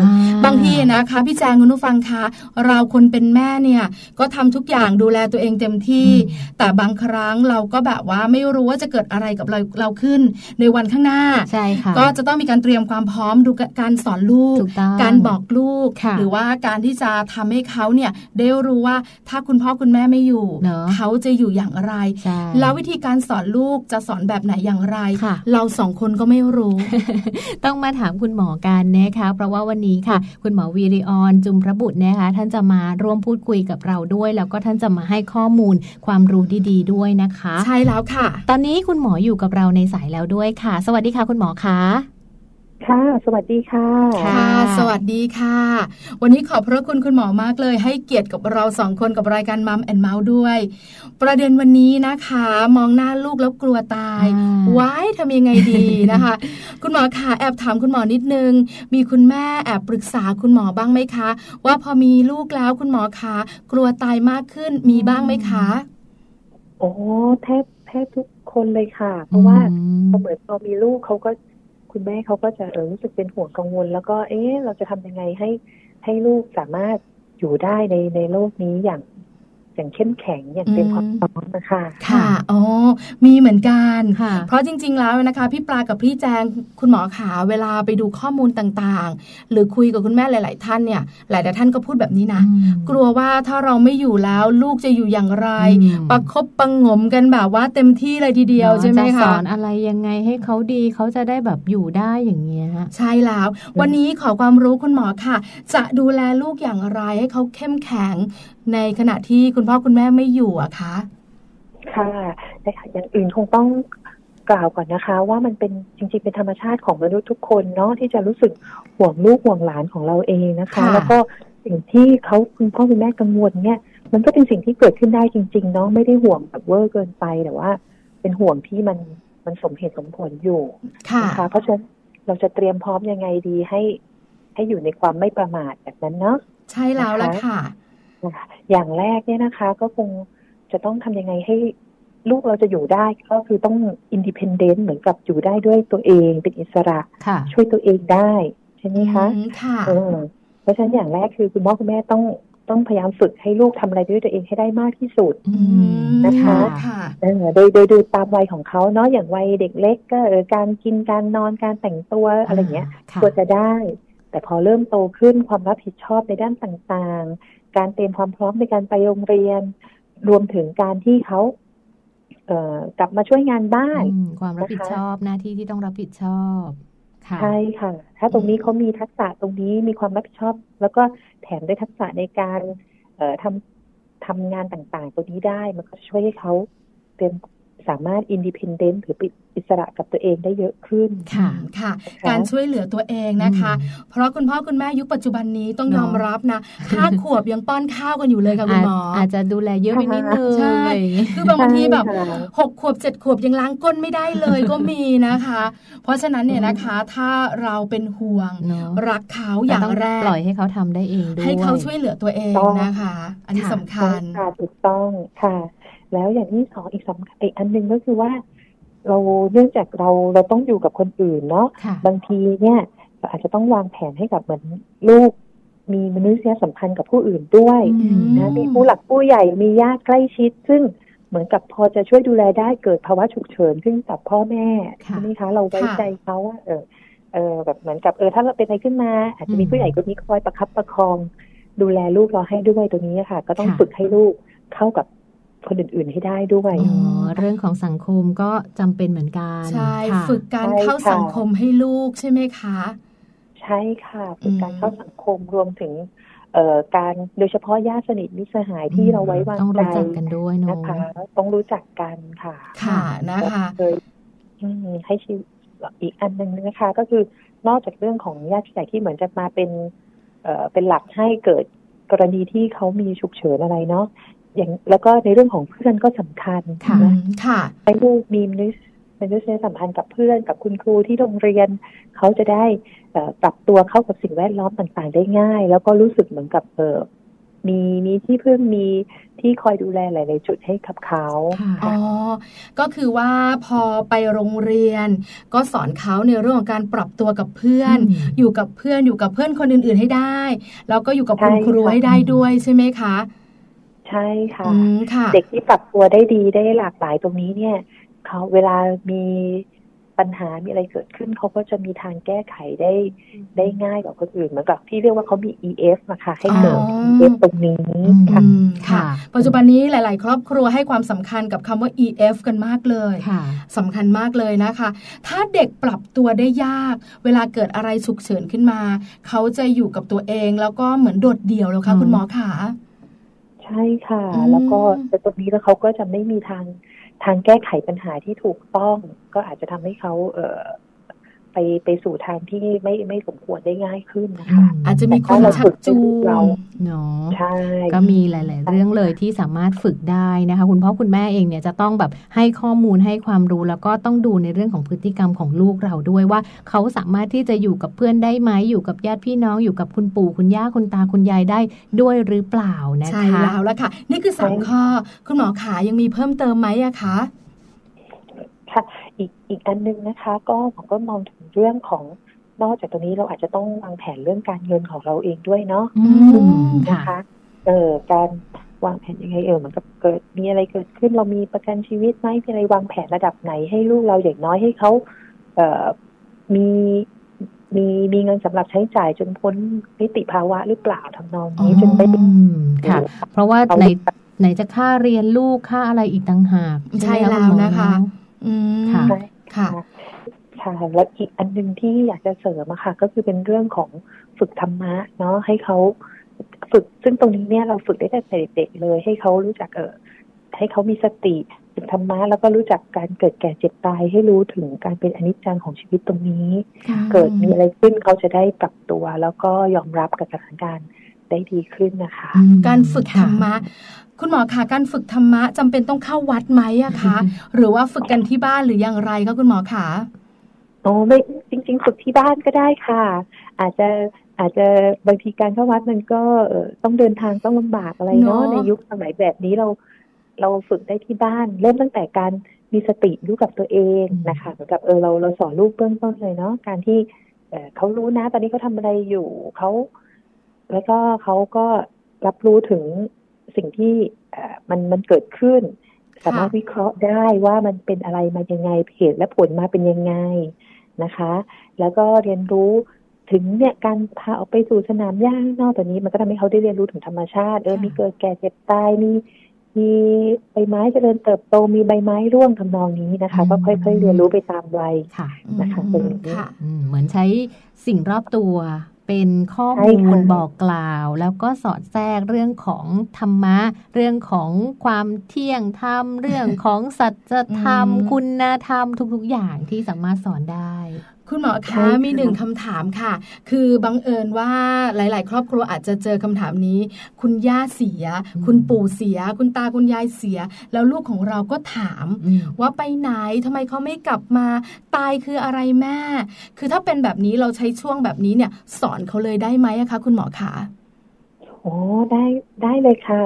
บางทีนะคะพี่แจงคุณผู้ฟังคะเราคนเป็นแม่เนี่ยก็ทำทุกอย่างดูแลตัวเองเต็มที่แต่บางครั้งเราก็แบบว่าไม่รู้ว่าจะเกิดอะไรกับเราเราขึ้นในวันข้างหน้าก็จะต้องมีการเตรียมความพร้อมดูการสอนลูกการบอกลูกหรือว่าการที่จะทำให้เขาเนี่ยได้รู้ว่าถ้าคุณพ่อคุณแม่ไม่อยู่เขาจะอยู่อย่างไรแล้ววิธีการสอนลูกจะสอนแบบไหนอย่างไรเราสองคนก็ไม่รู้ ต้องมาถามคุณหมอกันนะคะเพราะว่าวันนี้ค่ะคุณหมอวีริออนจุมพระบุตรนะคะท่านจะมาร่วมพูดคุยกับเราด้วยแล้วก็ท่านจะมาให้ข้อมูลความรู้ดีๆด้วยนะคะใช่แล้วค่ะตอนนี้คุณหมออยู่กับเราในสายแล้วด้วยค่ะสวัสดีค่ะคุณหมอคะค่ะสวัสดีค่ะค่ะสวัสดีค่ะวันนี้ขอบพระคุณคุณหมอมากเลยให้เกียรติกับเราสองคนกับรายการมัมแอนด์เมาส์ด้วยประเด็นวันนี้นะคะมองหน้าลูกแล้วกลัวตายว้ายทำยังไงดีนะคะ คุณหมอค่ะแอบถามคุณหมอนิดนึงมีคุณแม่แอบปรึกษาคุณหมอบ้างไหมคะว่าพอมีลูกแล้วคุณหมอคะกลัวตายมากขึ้นมีบ้างไหมคะโอ้แทบแทบทุกคนเลยค่ะเพราะว่าพอเหมือนพอมีลูกเขาก็คุณแม่เขาก็จะเออรู้สึกเป็นห่วงกังวลแล้วก็เอ๊ะเราจะทำยังไงให้ให้ลูกสามารถอยู่ได้ในในโลกนี้อย่างอย่างเข้มแข็งอย่างเป็นความพร้อมนะคะค่ะอ๋อมีเหมือนกันเพราะจริงๆแล้วนะคะพี่ปลากับพี่แจงคุณหมอขาเวลาไปดูข้อมูลต่างๆหรือคุยกับคุณแม่หลายๆท่านเนี่ยหลายๆท่านก็พูดแบบนี้นะกลัวว่าถ้าเราไม่อยู่แล้วลูกจะอยู่อย่างไรประคบประงมกันแบบว่าเต็มที่เลยทีเดียวใช่ไหมคะสอนอะไรยังไงให้เขาดีเขาจะได้แบบอยู่ได้อย่างเงี้ยใช่แล้ววันนี้ขอความรู้คุณหมอค่ะจะดูแลลูกอย่างไรให้เขาเข้มแข็งในขณะที่คุณพ่อคุณแม่ไม่อยู่อะคะค่ะแต่อย่างอื่นคงต้องกล่าวก่อนนะคะว่ามันเป็นจริงๆเป็นธรรมชาติของมนุษย์ทุกคนเนาะที่จะรู้สึกห่วงลูกห่วงหลานของเราเองนะคะแล้วก็สิ่งที่เขาคุณพ่อคุณแม่กังวลเนี่ยมันก็เป็นสิ่งที่เกิดขึ้นได้จริงๆเนาะไม่ได้ห่วงแบบเวอร์เกินไปแต่ว่าเป็นห่วงที่มันมันสมเหตุสมผลอยู่นะคะเพราะฉะนั้นเราจะเตรียมพร้อมยังไงดีให้ให้อยู่ในความไม่ประมาทแบบนั้นเนาะใช่แล้วล่ะค่ะอย่างแรกเนี่ยนะคะก็คงจะต้องทำยังไงให้ลูกเราจะอยู่ได้ก็คือต้องอินดิเพนเดนต์เหมือนกับอยู่ได้ด้วยตัวเองเป็นอิสระช่วยตัวเองได้ใช่ไหมคะเพราะฉะนั้นอย่างแรกคือคุณพ่อคุณแม่ต้องต้องพยายามฝึกให้ลูกทำอะไรด้วยตัวเองให้ได้มากที่สุดนะคะโดยโดยดูตามวัยของเขาเนาะอย่างวัยเด็กเล็กก็การกินการนอนการแต่งตัวอะไรเงี้ยควรจะได้แต่พอเริ่มโตขึ้นความรับผิดชอบในด้านต่างๆการเตรียมความพร้อมในการไปโรงเรียนรวมถึงการที่เขาเอ่อกลับมาช่วยงานบ้านความรับผิดชอบหน้าที่ที่ต้องรับผิดชอบใช่ค่ะถ้าตรงนี้เขามีทักษะตรงนี้มีความรับผิดชอบแล้วก็แถมด้วยทักษะในการเอ่อทำทำงานต่างๆตัวนี้ได้มันก็ช่วยให้เขาเป็นสามารถ independent หรืออิสระกับตัวเองได้เยอะขึ้นค่ะค่ะการช่วยเหลือตัวเองนะคะเพราะคุณพ่อคุณแม่ยุคปัจจุบันนี้ต้องยอมรับนะห้าขวบยังป้อนข้าวกันอยู่เลยค่ะคุณหมออาจจะดูแลเยอะไปนิดนึงใช่คือบางทีแบบหกขวบเจ็ดขวบยังล้างก้นไม่ได้เลยก็มีนะคะเพราะฉะนั้นเนี่ยนะคะถ้าเราเป็นห่วงรักเขาอย่างแรกปล่อยให้เขาทำได้เองด้วยให้เขาช่วยเหลือตัวเองนะคะอันนี้สำคัญถูกต้องค่ะแล้วอย่างที่สองอีกสำคัญอีกอันนึงก็คือว่าเราเนื่องจากเราเราต้องอยู่กับคนอื่นเนาะบางทีเนี่ยเราอาจจะต้องวางแผนให้กับเหมือนลูกมีมนุษยสัมพันธ์กับผู้อื่นด้วยนะมีผู้หลักผู้ใหญ่มีญาติใกล้ชิดซึ่งเหมือนกับพอจะช่วยดูแลได้เกิดภาวะฉุกเฉินขึ้นกับพ่อแม่ใช่ไหมคะเราไว้ใจเขาว่าเออเออแบบเหมือนกับเออถ้าเราเป็นอะไรขึ้นมาอาจจะมีผู้ใหญ่คนนี้คอยประคับประคองดูแลลูกเราให้ด้วยตรงนี้ค่ะก็ต้องฝึกให้ลูกเข้ากับคนอื่นๆให้ได้ด้วยอ๋อเรื่องของสังคมก็จำเป็นเหมือนกันใช่ฝึกการเข้าสังคมให้ลูกใช่ไหมคะใช่ค่ะฝึกการเข้าสังคมรวมถึงการโดยเฉพาะญาติสนิทมิตรสหายที่เราไว้วางใจต้องรู้จักกันด้วยนะคะต้องรู้จักกันค่ะค่ะนะคะให้ชีวิตอีกอันนึงนะคะก็คือนอกจากเรื่องของญาติใหญ่ที่เหมือนจะมาเป็นเป็นหลักให้เกิดกรณีที่เขามีฉุกเฉินอะไรเนาะอย่างแล้วก็ในเรื่องของเพื่อนก็สำคัญนะให้ลูกมี มนุษยสัมพันธ์กับเพื่อนกับคุณครูที่โรงเรียนเขาจะได้ปรับตัวเข้ากับสิ่งแวดล้อมต่างๆได้ง่ายแล้วก็รู้สึกเหมือนกับเออมีมีที่เพิ่งมีที่คอยดูแลหลายๆจุดให้กับเขาอ๋อก็คือว่าพอไปโรงเรียนก็สอนเขาในเรื่องของการปรับตัวกับเพื่อนอยู่กับเพื่อนอยู่กับเพื่อนคนอื่นๆให้ได้แล้วก็อยู่กับคุณครูให้ได้ด้วยใช่ไหมคะใช่ค่ะเด็กที่ปรับตัวได้ดีได้หลากหลายตรงนี้เนี่ยเขาเวลามีปัญหามีอะไรเกิดขึ้นเขาก็จะมีทางแก้ไขได้ได้ง่ายกว่าคนอื่นเหมือนกับที่เรียกว่าเขามี อี เอฟ นะคะให้เกิด อี เอฟ ตรงนี้ค่ะค่ะปัจจุบันนี้หลายๆครอบครัวให้ความสำคัญกับคำว่า อี เอฟ กันมากเลยสำคัญมากเลยนะคะถ้าเด็กปรับตัวได้ยากเวลาเกิดอะไรฉุกเฉินขึ้นมาเขาจะอยู่กับตัวเองแล้วก็เหมือนโดดเดี่ยวแล้วค่ะคุณหมอขาใช่ค่ะแล้วก็แต่ตรงนี้แล้วเขาก็จะไม่มีทางทางแก้ไขปัญหาที่ถูกต้องก็อาจจะทำให้เขาเอ่อไปไปสู่ทางที่ไม่ไม่สมควรได้ง่ายขึ้นนะคะอาจจะมีคนชักจูงเราเนาะใช่ก็มีหลายๆเรื่องเลยที่สามารถฝึกได้นะคะคุณพ่อคุณแม่เองเนี่ยจะต้องแบบให้ข้อมูลให้ความรู้แล้วก็ต้องดูในเรื่องของพฤติกรรมของลูกเราด้วยว่าเขาสามารถที่จะอยู่กับเพื่อนได้ไหมอยู่กับญาติพี่น้องอยู่กับคุณปู่คุณย่าคุณตาคุณยายได้ด้วยหรือเปล่านะคะใช่แล้วล่ะค่ะนี่คือสามข้อคุณหมอขายังมีเพิ่มเติมไหมอะคะค่ะอีกอีกอันนึงนะคะก็ผมก็มองถึงเรื่องของนอกจากตรงนี้เราอาจจะต้องวางแผนเรื่องการเงินของเราเองด้วยเนาะนะคะเออการวางแผนยังไงเออเหมือนกับเกิดมีอะไรเกิดขึ้นเรามีประกันชีวิตไหมมีอะไรวางแผนระดับไหนให้ลูกเราอย่างน้อยให้เขาเอ่อมีมีมีเงินสำหรับใช้จ่ายจนพ้นนิติภาวะหรือเปล่าทำนองนี้จนไปค่ะเพราะว่าในไหนจะค่าเรียนลูกค่าอะไรอีกต่างหากใช่แล้วนะคะอืมค่ะค่ะค่ะแล้วอีกอันนึงที่อยากจะเสริมอะค่ะก็คือเป็นเรื่องของฝึกธรรมะเนาะให้เขาฝึกซึ่งตรงนี้เนี่ยเราฝึกได้ตั้งแต่เด็กๆเลยให้เขารู้จักเออให้เขามีสติฝึกธรรมะแล้วก็รู้จักการเกิดแก่เจ็บตายให้รู้ถึงการเป็นอนิจจังของชีวิตตรงนี้เกิดมีอะไรขึ้นเขาจะได้ปรับตัวแล้วก็ยอมรับกับสถานการณ์ได้ดีขึ้นนะคะการฝึกธรรมะคุณหมอคะการฝึกธรรมะจำเป็นต้องเข้าวัดไหมอะคะหรือว่าฝึกกันที่บ้านหรืออย่างไรคะคุณหมอคะอ๋อไม่จริงๆฝึกที่บ้านก็ได้ค่ะอาจจะอาจจะบางทีการเข้าวัดมันก็ต้องเดินทางต้องลำบากอะไรเนาะในยุคสมัยแบบนี้เราเราฝึกได้ที่บ้านเริ่มตั้งแต่การมีสติรู้กับตัวเองนะคะเหมือนกับเออเราเราสอนลูกเบื้องต้นเลยเนาะการที่เขารู้นะตอนนี้เขาทำอะไรอยู่เขาแล้วก็เขาก็รับรู้ถึงสิ่งที่มันมันเกิดขึ้นสามารถวิเคราะห์ได้ว่ามันเป็นอะไรมายังไงเหตุและผลมาเป็นยังไงนะคะแล้วก็เรียนรู้ถึงเนี่ยการพาออกไปสู่สนามหญ้านอกจากนี้มันก็ทำให้เขาได้เรียนรู้ถึงธรรมชาติเออมีเกิดแก่เจ็บตายมีมีใบไม้เจริญเติบโตมีใบไม้ร่วงทำนองนี้นะคะก็ค่อยๆเรียนรู้ไปตามวัยนะคะเป็นอย่างนี้เหมือนใช้สิ่งรอบตัวเป็นข้อมูลบอกกล่าวแล้วก็สอดแทรกเรื่องของธรรมะเรื่องของความเที่ยงธรรมเรื่องของสัจธรรมคุณธรรมทุกๆอย่างที่สามารถสอนได้คุณหมอคะมีหนึ่งคำถามค่ะคือบังเอิญว่าหลายๆครอบครัวอาจจะเจอคำถามนี้คุณย่าเสียคุณปู่เสียคุณตาคุณยายเสียแล้วลูกของเราก็ถามว่าไปไหนทำไมเขาไม่กลับมาตายคืออะไรแม่คือถ้าเป็นแบบนี้เราใช้ช่วงแบบนี้เนี่ยสอนเขาเลยได้ไหมคะคุณหมอคะโอ้ได้ได้เลยค่ะ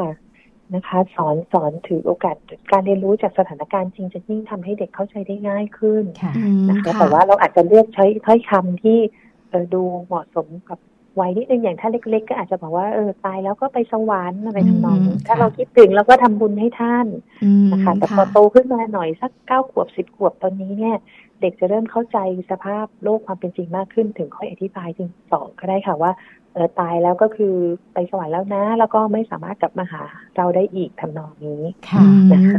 นะคะสอนสอนถือโอกาสการเรียนรู้จากสถานการณ์จริงจะยิ่งทำให้เด็กเข้าใจได้ง่ายขึ้นนะคะแต่ว่าเราอาจจะเลือกใช้ถ้อยคำที่ดูเหมาะสมกับวัยนิดนึงอย่างถ้าเล็กๆก็อาจจะบอกว่าเออตายแล้วก็ไปสวรรค์อะไรทำนองถ้าเราคิดถึงเราก็ทำบุญให้ท่านนะคะแต่พอโตขึ้นมาหน่อยสักเก้าขวบสิบขวบตอนนี้เนี่ยเด็กจะเริ่มเข้าใจสภาพโลกความเป็นจริงมากขึ้นถึงค่อยอธิบายถึงสอนก็ได้ค่ะว่าเออตายแล้วก็คือไปสวรรค์แล้วนะแล้วก็ไม่สามารถกลับมาหาเราได้อีกทำนองนี้ค่ะนะคะ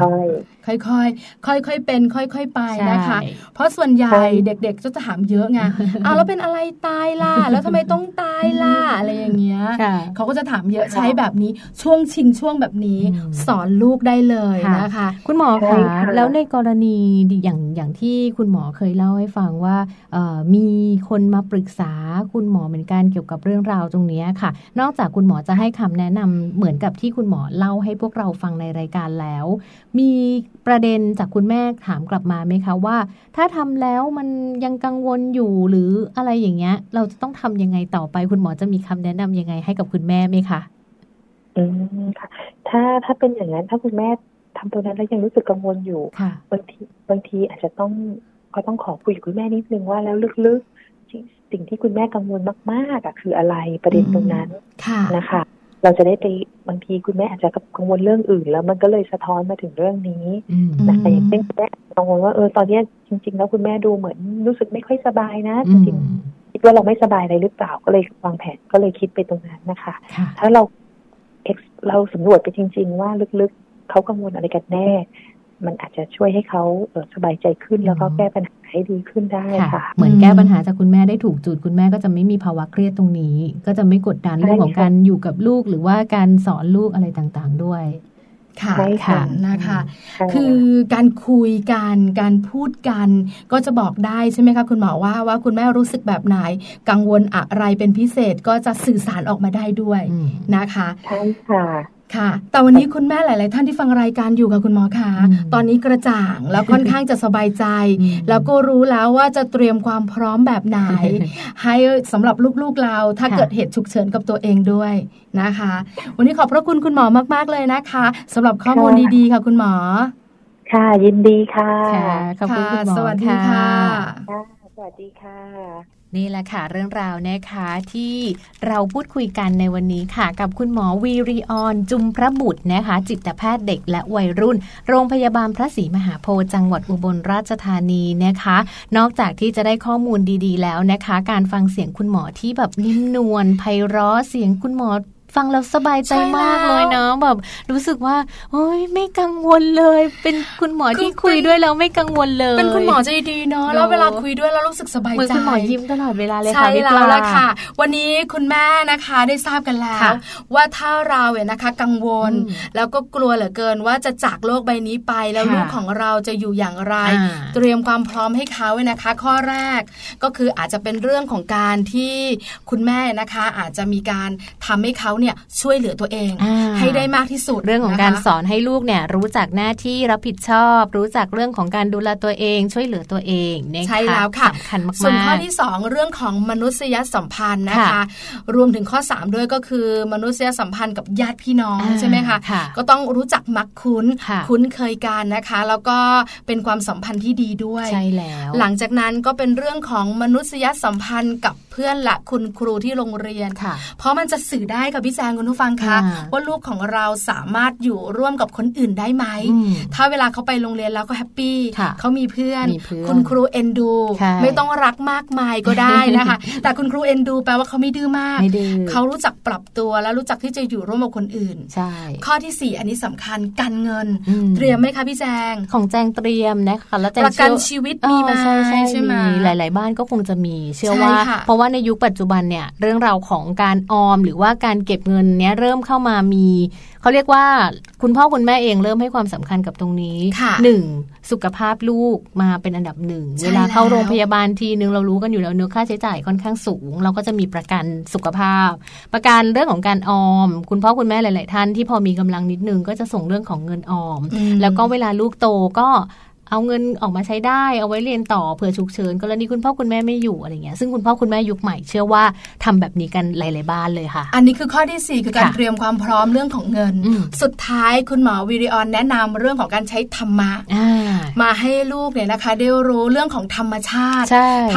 ค่อยๆค่อยๆค่อยๆเป็นค่อยๆไปนะคะเพราะส่วนใหญ่เด็กๆจะถามเยอะไงอ้าวแล้วเป็นอะไรตายล่ะแล้วทำไมต้องตายล่ะอะไรอย่างเงี้ยเขาก็จะถามเยอะใช้แบบนี้ช่วงชิงช่วงแบบนี้สอนลูกได้เลยนะคะคุณหมอคะแล้วในกรณีอย่างอย่างที่คุณหมอเคยเล่าให้ฟังว่ามีคนมาปรึกษาคุณหมอเหมือนกันเกี่ยว ยวกับเรื่องราวตรงนี้ค่ะนอกจากคุณหมอจะให้คำแนะนำเหมือนกับที่คุณหมอเล่าให้พวกเราฟังในรายการแล้วมีประเด็นจากคุณแม่ถามกลับมาไหมคะว่าถ้าทำแล้วมันยังกังวลอยู่หรืออะไรอย่างเงี้ยเราจะต้องทำยังไงต่อไปคุณหมอจะมีคำแนะนำยังไงให้กับคุณแม่ไหมคะอืมค่ะถ้าถ้าเป็นอย่างนั้นถ้าคุณแม่ทำตัวนั้นแล้วยังรู้สึกกังวลอยู่บางทีบางทีอาจจะต้องก็ต้องขอคุยกับคุณแม่นิดนึงว่าแล้วลึกๆสิ่งที่คุณแม่กังวลมากๆอ่ะคืออะไรประเด็นตรงนั้นนะคะเราจะได้ไปบางทีคุณแม่อาจจะกังวลเรื่องอื่นแล้วมันก็เลยสะท้อนมาถึงเรื่องนี้นะคะอย่างเช่นคุณแม่กังวลว่าเออตอนนี้จริงๆแล้วคุณแม่ดูเหมือนรู้สึกไม่ค่อยสบายนะจริงๆคิดว่าเราไม่สบายอะไรหรือเปล่าก็เลยวางแผนก็เลยคิดไปตรงนั้นนะคะถ้าเราเราสำรวจไปจริงๆว่าลึกๆเขากังวลอะไรกันแน่มันอาจจะช่วยให้เขาสบายใจขึ้นแล้วก็แก้ปัญหาให้ดีขึ้นได้ค่ะเหมือนแก้ปัญหาจากคุณแม่ได้ถูกจุดคุณแม่ก็จะไม่มีภาวะเครียดตรงนี้ก็จะไม่กดดันเรื่องของการอยู่กับลูกหรือว่าการสอนลูกอะไรต่างๆด้วยค่ะค่ะนะคะคือการคุยกันการพูดกันก็จะบอกได้ใช่ไหมคะคุณหมอว่าว่าคุณแม่รู้สึกแบบไหนกังวลอะไรเป็นพิเศษก็จะสื่อสารออกมาได้ด้วยนะคะใช่ค่ะค่ะแต่วันนี้คุณแม่หลายๆท่านที่ฟังรายการอยู่กับคุณหมอคะตอนนี้กระจ่างแล้วค่อนข้างจะสบายใจแล้วก็รู้แล้วว่าจะเตรียมความพร้อมแบบไหน ให้สำหรับลูกๆเราถ้า เกิดเหตุฉุกเฉินกับตัวเองด้วยนะคะวันนี้ขอบพระคุณคุณหมอมากๆเลยนะคะสำหรับข้อมูลดีๆค่ะคุณหมอค่ะยินดีค่ะขอบคุณคุณหมอสวัสดีค่ะสวัสดีค่ะนี่แหละค่ะเรื่องราวนะคะที่เราพูดคุยกันในวันนี้ค่ะกับคุณหมอวีรีออนจุมพระบุตรนะคะจิตแพทย์เด็กและวัยรุ่นโรงพยาบาลพระศรีมหาโพธิ์จังหวัดอุบลราชธานีนะคะนอกจากที่จะได้ข้อมูลดีๆแล้วนะคะการฟังเสียงคุณหมอที่แบบนิ่มนวลไพเราะเสียงคุณหมอฟังแล้วสบายใจมากเลยเนาะแบบรู้สึกว่าโอ๊ยไม่กังวลเลยเป็นคุณหมอที่คุยด้วยแล้วไม่กังวลเลยเป็นคุณหมอใจดีเนาะแล้วเวลาคุยด้วยแล้วรู้สึกสบายใจเหมือนคุณหมอยิ้มตลอดเวลาเลยค่ะพี่ปลาค่ะวันนี้คุณแม่นะคะได้ทราบกันแล้วว่าถ้าเราเนี่ยนะคะกังวลแล้วก็กลัวเหลือเกินว่าจะจากโลกใบนี้ไปแล้วลูกของเราจะอยู่อย่างไรเตรียมความพร้อมให้เขาไว้นะคะข้อแรกก็คืออาจจะเป็นเรื่องของการที่คุณแม่นะคะอาจจะมีการทำให้เขาเนี่ยช่วยเหลือตัวเองอให้ได้มากที่สุดเรื่องของการสอนให้ลูกเนี่ยรู้จักหน้าที่รับผิดชอบรู้จักเรื่องของการดูแลตัวเองช่วยเหลือตัวเองใช่แล้วค่ะสำคัญมากส่วนข้อที่สองเรื่องของมนุษยสัมพันธ์นะคะรวมถึงข้อสามด้วยก็คือมนุษยสัมพันธ์กับญาติพี่น้องอใช่ไหมคะก็ต้องรู้จักมักคุ้นคุ้นเคยกันนะคะแล้วก็เป็นความสัมพันธ์ที่ดีด้วยใช่แล้วหลังจากนั้นก็เป็นเรื่องของมนุษยสัมพันธ์กับเพื่อนละคุณครูที่โรงเรียนเพราะมันจะสื่อได้กับพี่แจงคุณผู้ฟังคะว่าลูกของเราสามารถอยู่ร่วมกับคนอื่นได้ไหมถ้าเวลาเขาไปโรงเรียนแล้วก็แฮปปี้เขามีเพื่อนคุณครูเอ็นดูไม่ต้องรักมากมายก็ได้นะคะ แต่คุณครูเอ็นดูแปลว่าเขาไม่ดื้อมากเขารู้จักปรับตัวและรู้จักที่จะอยู่ร่วมกับคนอื่นข้อที่สี่อันนี้สำคัญการเงินเตรียมไหมคะพี่แจงของแจงเตรียมนะคะแล้วแจงประกันชีวิตมีไหมใช่ใช่ไหมหลายๆบ้านก็คงจะมีเชื่อว่าเพราะว่าในยุคปัจจุบันเนี่ยเรื่องราวของการออมหรือว่าการเก็บเงินเนี้ยเริ่มเข้ามามีเขาเรียกว่าคุณพ่อคุณแม่เองเริ่มให้ความสำคัญกับตรงนี้หนึ่งสุขภาพลูกมาเป็นอันดับหนึ่งเวลาเข้าโรงพยาบาลทีนึงเรารู้กันอยู่แล้วเนื้อค่าใช้จ่ายค่อนข้างสูงเราก็จะมีประกันสุขภาพประกันเรื่องของการออมคุณพ่อคุณแม่หลายๆท่านที่พอมีกำลังนิดนึงก็จะส่งเรื่องของเงินออมแล้วก็เวลาลูกโตก็เอาเงินออกมาใช้ได้เอาไว้เรียนต่อเผื่อฉุกเฉินกรณีคุณพ่อคุณแม่ไม่อยู่อะไรเงี้ยซึ่งคุณพ่อคุณแม่ยุคใหม่เชื่อว่าทำแบบนี้กันหลายๆบ้านเลยค่ะอันนี้คือข้อที่สี่คือการเตรียมความพร้อมเรื่องของเงินสุดท้ายคุณหมอวิริออนแนะนำเรื่องของการใช้ธรรมะมาให้ลูกเนี่ยนะคะได้รู้เรื่องของธรรมชาติ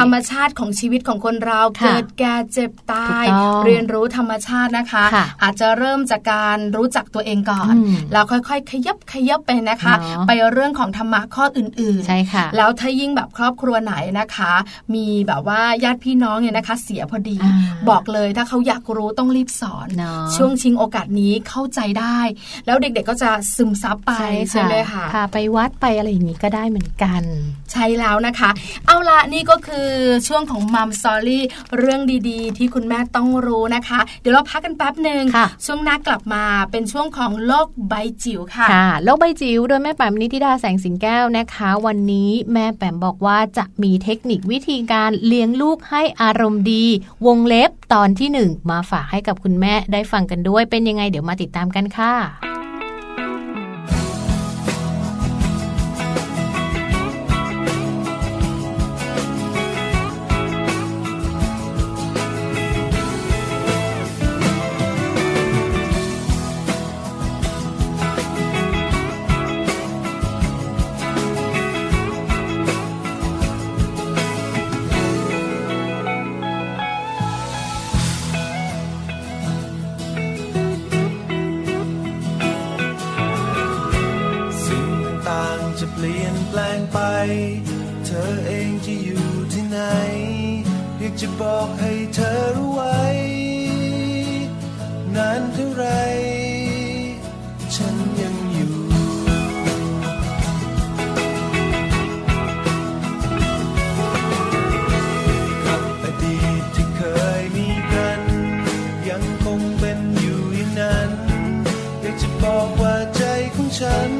ธรรมชาติของชีวิตของคนเราเกิดแก่เจ็บตายเรียนรู้ธรรมชาตินะคะอาจจะเริ่มจากการรู้จักตัวเองก่อนแล้วค่อยๆขยับขยับไปนะคะไปเรื่องของธรรมะข้ออื่นๆใช่ค่ะแล้วถ้ายิ่งแบบครอบครัวไหนนะคะมีแบบว่าญาติพี่น้องเนี่ยนะคะเสียพอดีบอกเลยถ้าเขาอยากรู้ต้องรีบสอนช่วงชิงโอกาสนี้เข้าใจได้แล้วเด็กๆก็จะซึมซับไปใช่เลยค่ะพาไปวัดไปอะไรอย่างนี้ก็ได้เหมือนกันใช่แล้วนะคะเอาละนี่ก็คือช่วงของมัมสตอรี่เรื่องดีๆที่คุณแม่ต้องรู้นะคะเดี๋ยวเราพักกันแป๊บนึงช่วงหน้ากลับมาเป็นช่วงของโลกใบจิ๋วค่ะโลกใบจิ๋วโดยแม่แปมนิติดาแสงสิงแก้วนะคะวันนี้แม่แปมบอกว่าจะมีเทคนิควิธีการเลี้ยงลูกให้อารมณ์ดีวงเล็บ ตอนที่หนึ่งมาฝากให้กับคุณแม่ได้ฟังกันด้วยเป็นยังไงเดี๋ยวมาติดตามกันค่ะจะบอกให้เธอรู้ไว้นานเท่าไรฉันยังอยู่กับอดีตที่เคยมีกันยังคงเป็นอยู่อย่างนั้นอยากจะบอกว่าใจของฉัน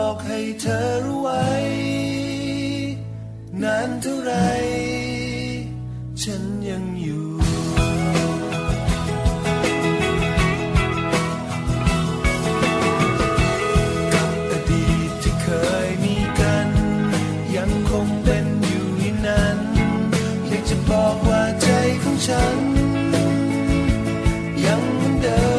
บอกให้เธอรู้ไว้นานเท่าไรฉันยังอยู่กับอดีตที่เคยมีกันยังคงเป็นอยู่อย่างนั้นอยากจะบอกว่าใจของฉันยังเหมือนเดิม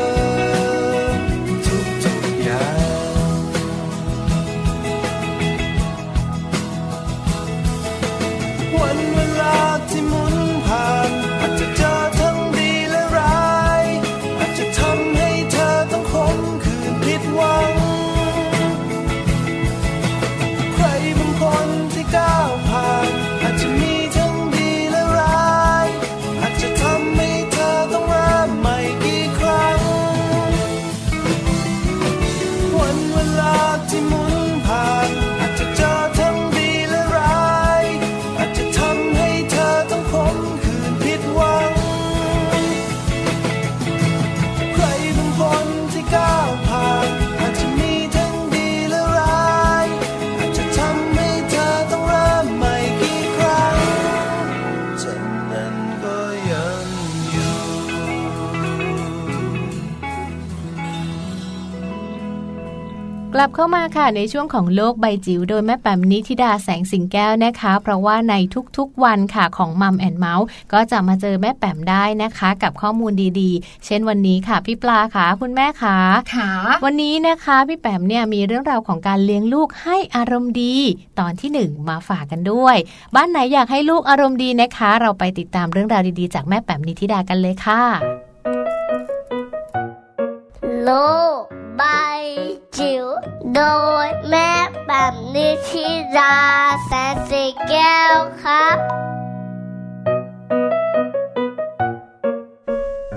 กลับเข้ามาค่ะในช่วงของโลกใบจิ๋วโดยแม่แปมนิธิดาแสงสิงแก้วนะคะเพราะว่าในทุกๆวันค่ะของมัมแอนด์เมาส์ก็จะมาเจอแม่แปมได้นะคะกับข้อมูลดีๆเช่นวันนี้ค่ะพี่ปลาค่ะคุณแม่ค่ะค่ะวันนี้นะคะพี่แปมเนี่ยมีเรื่องราวของการเลี้ยงลูกให้อารมณ์ดีตอนที่หนึ่งมาฝากกันด้วยบ้านไหนอยากให้ลูกอารมณ์ดีนะคะเราไปติดตามเรื่องราวดีๆจากแม่แปมนิธิดากันเลยค่ะโลกใบจิ๋วโดยแม่แปมนิธิดาแสนสีแก้วครับ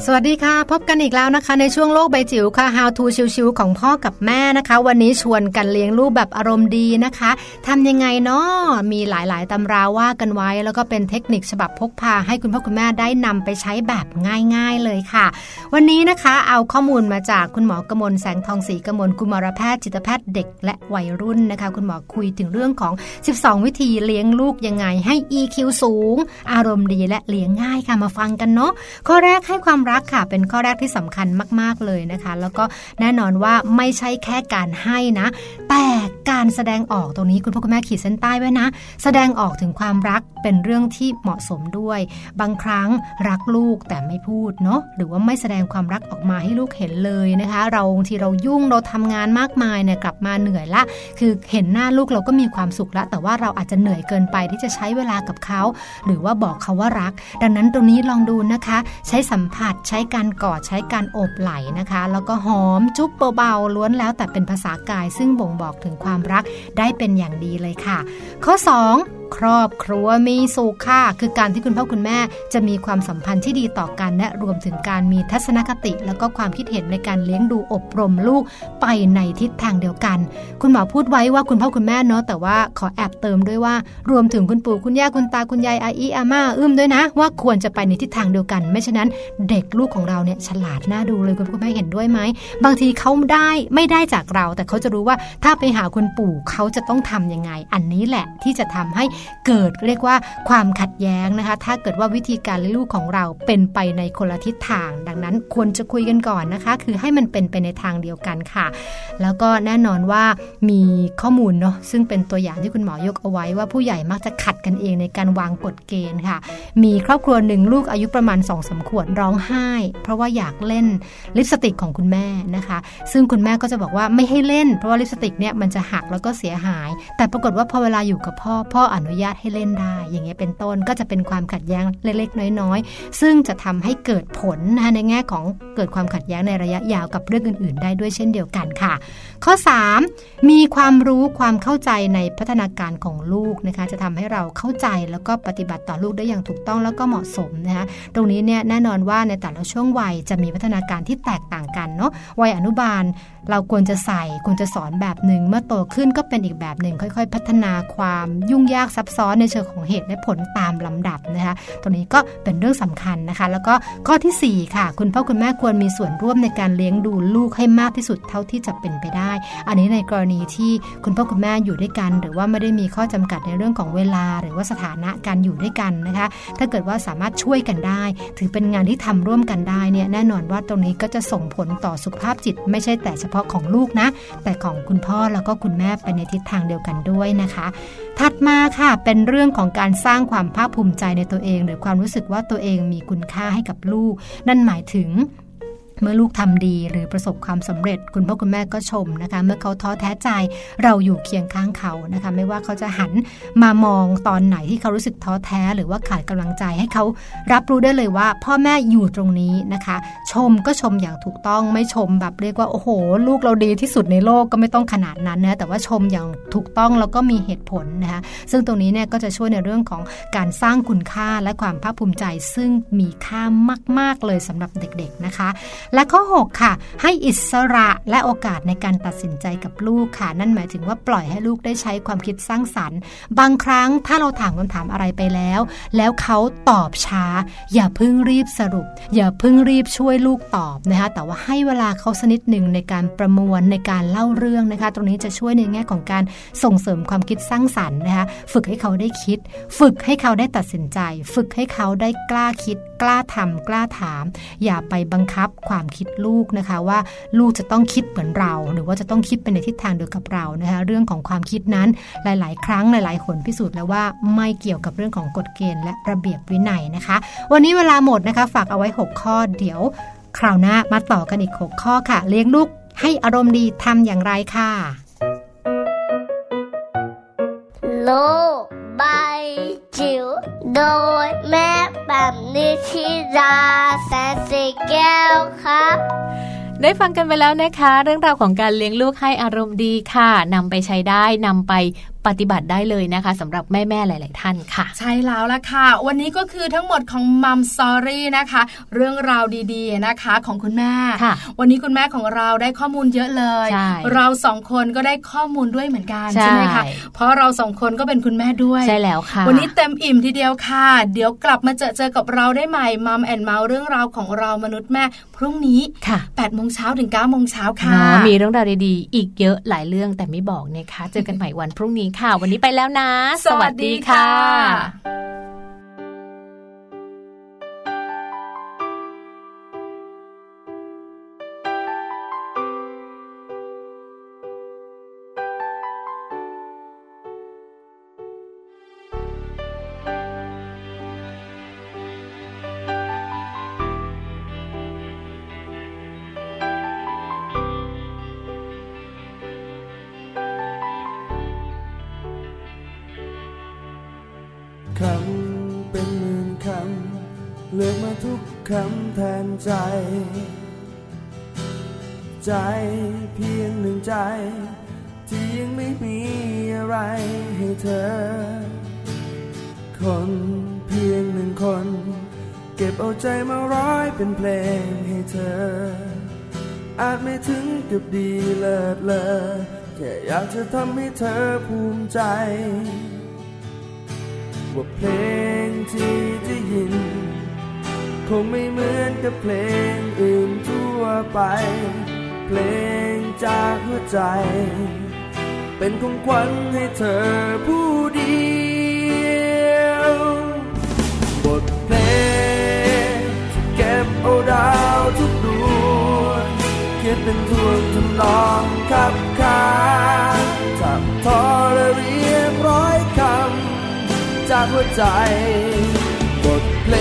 สวัสดีค่ะพบกันอีกแล้วนะคะในช่วงโลกใบจิ๋วค่ะ How to ชิวๆของพ่อกับแม่นะคะวันนี้ชวนกันเลี้ยงลูกแบบอารมณ์ดีนะคะทำยังไงเนาะมีหลายๆตำราว่ากันไว้แล้วก็เป็นเทคนิคฉบับพกพาให้คุณพ่อคุณแม่ได้นำไปใช้แบบง่ายๆเลยค่ะวันนี้นะคะเอาข้อมูลมาจากคุณหมอกมลแสงทองศรีกมลกุมารแพทย์จิตแพทย์เด็กและวัยรุ่นนะคะคุณหมอคุยถึงเรื่องของสิบสองวิธีเลี้ยงลูกยังไงให้ อี คิว สูงอารมณ์ดีและเลี้ยงง่ายค่ะมาฟังกันเนาะข้อแรกให้ความรักค่ะเป็นข้อแรกที่สำคัญมากๆเลยนะคะแล้วก็แน่นอนว่าไม่ใช่แค่การให้นะแต่การแสดงออกตรงนี้คุณพ่อคุณแม่ขีดเส้นใต้ไว้นะแสดงออกถึงความรักเป็นเรื่องที่เหมาะสมด้วยบางครั้งรักลูกแต่ไม่พูดเนาะหรือว่าไม่แสดงความรักออกมาให้ลูกเห็นเลยนะคะเราบางทีเรายุ่งเราทำงานมากมายเนี่ยกลับมาเหนื่อยละคือเห็นหน้าลูกเราก็มีความสุขละแต่ว่าเราอาจจะเหนื่อยเกินไปที่จะใช้เวลากับเขาหรือว่าบอกเขาว่ารักดังนั้นตรงนี้ลองดูนะคะใช้สัมผัสใช้การกอดใช้การโอบไหล่นะคะแล้วก็หอมจุ๊บเบาๆล้วนแล้วแต่เป็นภาษากายซึ่งบ่งบอกถึงความรักได้เป็นอย่างดีเลยค่ะข้อสองครอบครัวมีสุขค่ะคือการที่คุณพ่อคุณแม่จะมีความสัมพันธ์ที่ดีต่อกันและรวมถึงการมีทัศนคติแล้วก็ความคิดเห็นในการเลี้ยงดูอบรมลูกไปในทิศทางเดียวกันคุณหมอพูดไว้ว่าคุณพ่อคุณแม่เนาะแต่ว่าขอแอบเติมด้วยว่ารวมถึงคุณปู่คุณย่าคุณตาคุณยายอาอีอาม่าอื้มด้วยนะว่าควรจะไปในทิศทางเดียวกันไม่ฉะนั้นเด็กลูกของเราเนี่ยฉลาดน่าดูเลยคุณพ่อคุณแม่เห็นด้วยไหมบางทีเขาได้ไม่ได้จากเราแต่เขาจะรู้ว่าถ้าไปหาคุณปู่เขาจะต้องทำยังไงอันนี้แหละที่จะทำให้เกิดเรียกว่าความขัดแย้งนะคะถ้าเกิดว่าวิธีการเลี้ยงลูกของเราเป็นไปในคนละทิศทางดังนั้นควรจะคุยกันก่อนนะคะคือให้มันเป็นไปในทางเดียวกันค่ะแล้วก็แน่นอนว่ามีข้อมูลเนาะซึ่งเป็นตัวอย่างที่คุณหมอยกเอาไว้ว่าผู้ใหญ่มักจะขัดกันเองในการวางกฎเกณฑ์ค่ะมีครอบครัวหนึ่งลูกอายุประมาณ สองถึงสาม ขวบร้องไห้เพราะว่าอยากเล่นลิปสติกของคุณแม่นะคะซึ่งคุณแม่ก็จะบอกว่าไม่ให้เล่นเพราะว่าลิปสติกเนี่ยมันจะหักแล้วก็เสียหายแต่ปรากฏว่าพอเวลาอยู่กับพ่อพ่ออนุญาตให้เล่นได้อย่างเงี้ยเป็นต้นก็จะเป็นความขัดแย้งเล็กๆน้อยๆซึ่งจะทำให้เกิดผลในแง่ของเกิดความขัดแย้งในระยะยาวกับเรื่องอื่นๆได้ด้วยเช่นเดียวกันค่ะข้อสามมีความรู้ความเข้าใจในพัฒนาการของลูกนะคะจะทำให้เราเข้าใจแล้วก็ปฏิบัติต่อลูกได้อย่างถูกต้องแล้วก็เหมาะสมนะคะตรงนี้เนี่ยแน่นอนว่าในแต่ละช่วงวัยจะมีพัฒนาการที่แตกต่างกันเนาะวัยอนุบาลเราควรจะใส่ควรจะสอนแบบหนึ่งเมื่อโตขึ้นก็เป็นอีกแบบหนึ่งค่อยๆพัฒนาความยุ่งยากซับซ้อนในเชิงของเหตุและผลตามลำดับนะคะตรงนี้ก็เป็นเรื่องสำคัญนะคะแล้วก็ข้อที่สี่ค่ะคุณพ่อคุณแม่ควรมีส่วนร่วมในการเลี้ยงดูลูกให้มากที่สุดเท่าที่จะเป็นไปได้อันนี้ในกรณีที่คุณพ่อคุณแม่อยู่ด้วยกันหรือว่าไม่ได้มีข้อจำกัดในเรื่องของเวลาหรือว่าสถานะการอยู่ด้วยกันนะคะถ้าเกิดว่าสามารถช่วยกันได้ถือเป็นงานที่ทำร่วมกันได้เนี่ยแน่นอนว่าตรงนี้ก็จะส่งผลต่อสุขภาพจิตไม่ใช่แต่เฉพาะของลูกนะแต่ของคุณพ่อแล้วก็คุณแม่ไปในทิศทางเดียวกันด้วยนะคะถัดมาค่ะเป็นเรื่องของการสร้างความภาคภูมิใจในตัวเองหรือความรู้สึกว่าตัวเองมีคุณค่าให้กับลูกนั่นหมายถึงเมื่อลูกทำดีหรือประสบความสำเร็จคุณพ่อคุณแม่ก็ชมนะคะเมื่อเขาท้อแท้ใจเราอยู่เคียงข้างเขานะคะไม่ว่าเขาจะหันมามองตอนไหนที่เขารู้สึกท้อแท้หรือว่าขาดกำลังใจให้เขารับรู้ได้เลยว่าพ่อแม่อยู่ตรงนี้นะคะชมก็ชมอย่างถูกต้องไม่ชมแบบเรียกว่าโอ้โหลูกเราดีที่สุดในโลกก็ไม่ต้องขนาดนั้นนะแต่ว่าชมอย่างถูกต้องแล้วก็มีเหตุผลนะคะซึ่งตรงนี้เนี่ยก็จะช่วยในเรื่องของการสร้างคุณค่าและความภาคภูมิใจซึ่งมีค่ามากๆเลยสำหรับเด็กๆนะคะและข้อหกค่ะให้อิสระและโอกาสในการตัดสินใจกับลูกค่ะนั่นหมายถึงว่าปล่อยให้ลูกได้ใช้ความคิดสร้างสรรค์บางครั้งถ้าเราถามคำถามอะไรไปแล้วแล้วเขาตอบช้าอย่าเพิ่งรีบสรุปอย่าเพิ่งรีบช่วยลูกตอบนะคะแต่ว่าให้เวลาเขาสักนิดหนึ่งในการประมวลในการเล่าเรื่องนะคะตรงนี้จะช่วยในแง่ของการส่งเสริมความคิดสร้างสรรค์นะคะฝึกให้เขาได้คิดฝึกให้เขาได้ตัดสินใจฝึกให้เขาได้กล้าคิดกล้าทำกล้าถามอย่าไปบังคับความคิดลูกนะคะว่าลูกจะต้องคิดเหมือนเราหรือว่าจะต้องคิดเป็นในทิศทางเดียวกับเรานะคะเรื่องของความคิดนั้นหลายๆครั้งหลายๆคนพิสูจน์แล้วว่าไม่เกี่ยวกับเรื่องของกฎเกณฑ์และระเบียบวินัยนะคะวันนี้เวลาหมดนะคะฝากเอาไว้หกข้อเดี๋ยวคราวหน้ามาต่อกันอีกหกข้อค่ะเลี้ยงลูกให้อารมณ์ดีทำอย่างไรค่ะโลกใบจิ๋วโดยแม่แบบนิชิราแสนสีแก้วครับได้ฟังกันไปแล้วนะคะเรื่องราวของการเลี้ยงลูกให้อารมณ์ดีค่ะนำไปใช้ได้นำไป ปฏิบัติได้เลยนะคะสำหรับแม่ๆหลายๆท่านค่ะใช่แล้วล่ะค่ะวันนี้ก็คือทั้งหมดของมัมสตอรี่นะคะเรื่องราวดีๆนะคะของคุณแม่วันนี้คุณแม่ของเราได้ข้อมูลเยอะเลยเราสองคนก็ได้ข้อมูลด้วยเหมือนกันใช่ไหมคะเพราะเราสองคนก็เป็นคุณแม่ด้วยใช่แล้วค่ะวันนี้เต็มอิ่มทีเดียวค่ะเดี๋ยวกลับมาเจอเจอกับเราได้ใหม่มัมแอนด์เมาส์เรื่องราวของเรามนุษย์แม่พรุ่งนี้แปดโมงเช้าถึงเก้าโมงเช้าค่ะมีเรื่องราวดีๆอีกเยอะหลายเรื่องแต่ไม่บอกนะคะเจอกันใหม่วันพรุ่งนี้ค่ะวันนี้ไปแล้วนะสวัสดีค่ะคำเป็นหมื่นคำเลือกมาทุกคำแทนใจใจเพียงหนึ่งใจที่ยังไม่มีอะไรให้เธอคนเพียงหนึ่งคนเก็บเอาใจมาร้อยเป็นเพลงให้เธออาจไม่ถึงกับดีเลิศเลอแค่อยากจะทำให้เธอภูมิใจว่าเพลงที่ได้ยินคงไม่เหมือนกับเพลงอื่นทั่วไปเพลงจากหัวใจเป็นของขวัญให้เธอผู้เดียวบทเพลงที่เก็บเอาดาวทุกดวงเขียนเป็นทวนทำนองขับขาจับทอและเรียงร้อยคำจากหัวใจบทเพล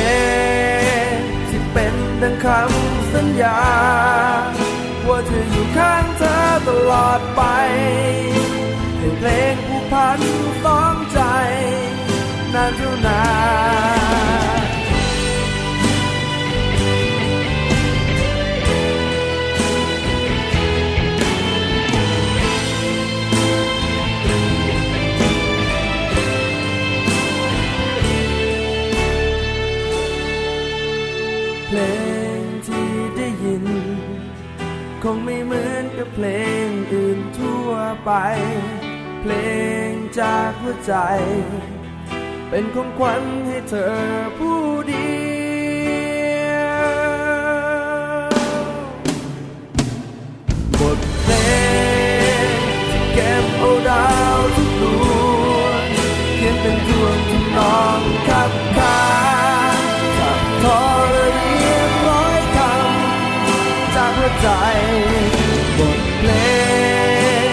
งที่เป็นดังคำสัญญาว่าจะอยู่ข้างเธอตลอดไปให้เพลงผูกพันต้องใจนานเท่านานเพลงที่ได้ยินคงไม่เหมือนกับเพลงอื่นทั่วไปเพลงจากหัวใจเป็นของขวัญให้เธอผู้เดียวบทเพลงที่เก็บเอาดาวทุกดวงเขียนเป็นดวงทำนองขับขาขับทอใจบทเพล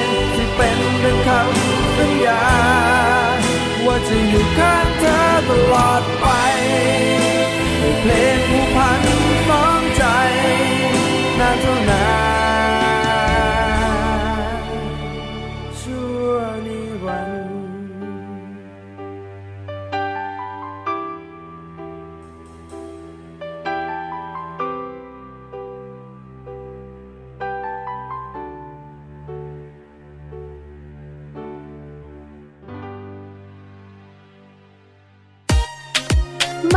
งที่เป็นดังคำสัญญาว่าจะอยู่ข้างเธอตลอดไปให้เพลงผูกพันฟ้องใจนานเท่านานชั่วนิรันดร์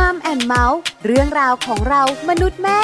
มัมแอนด์เมาส์เรื่องราวของเรามนุษย์แม่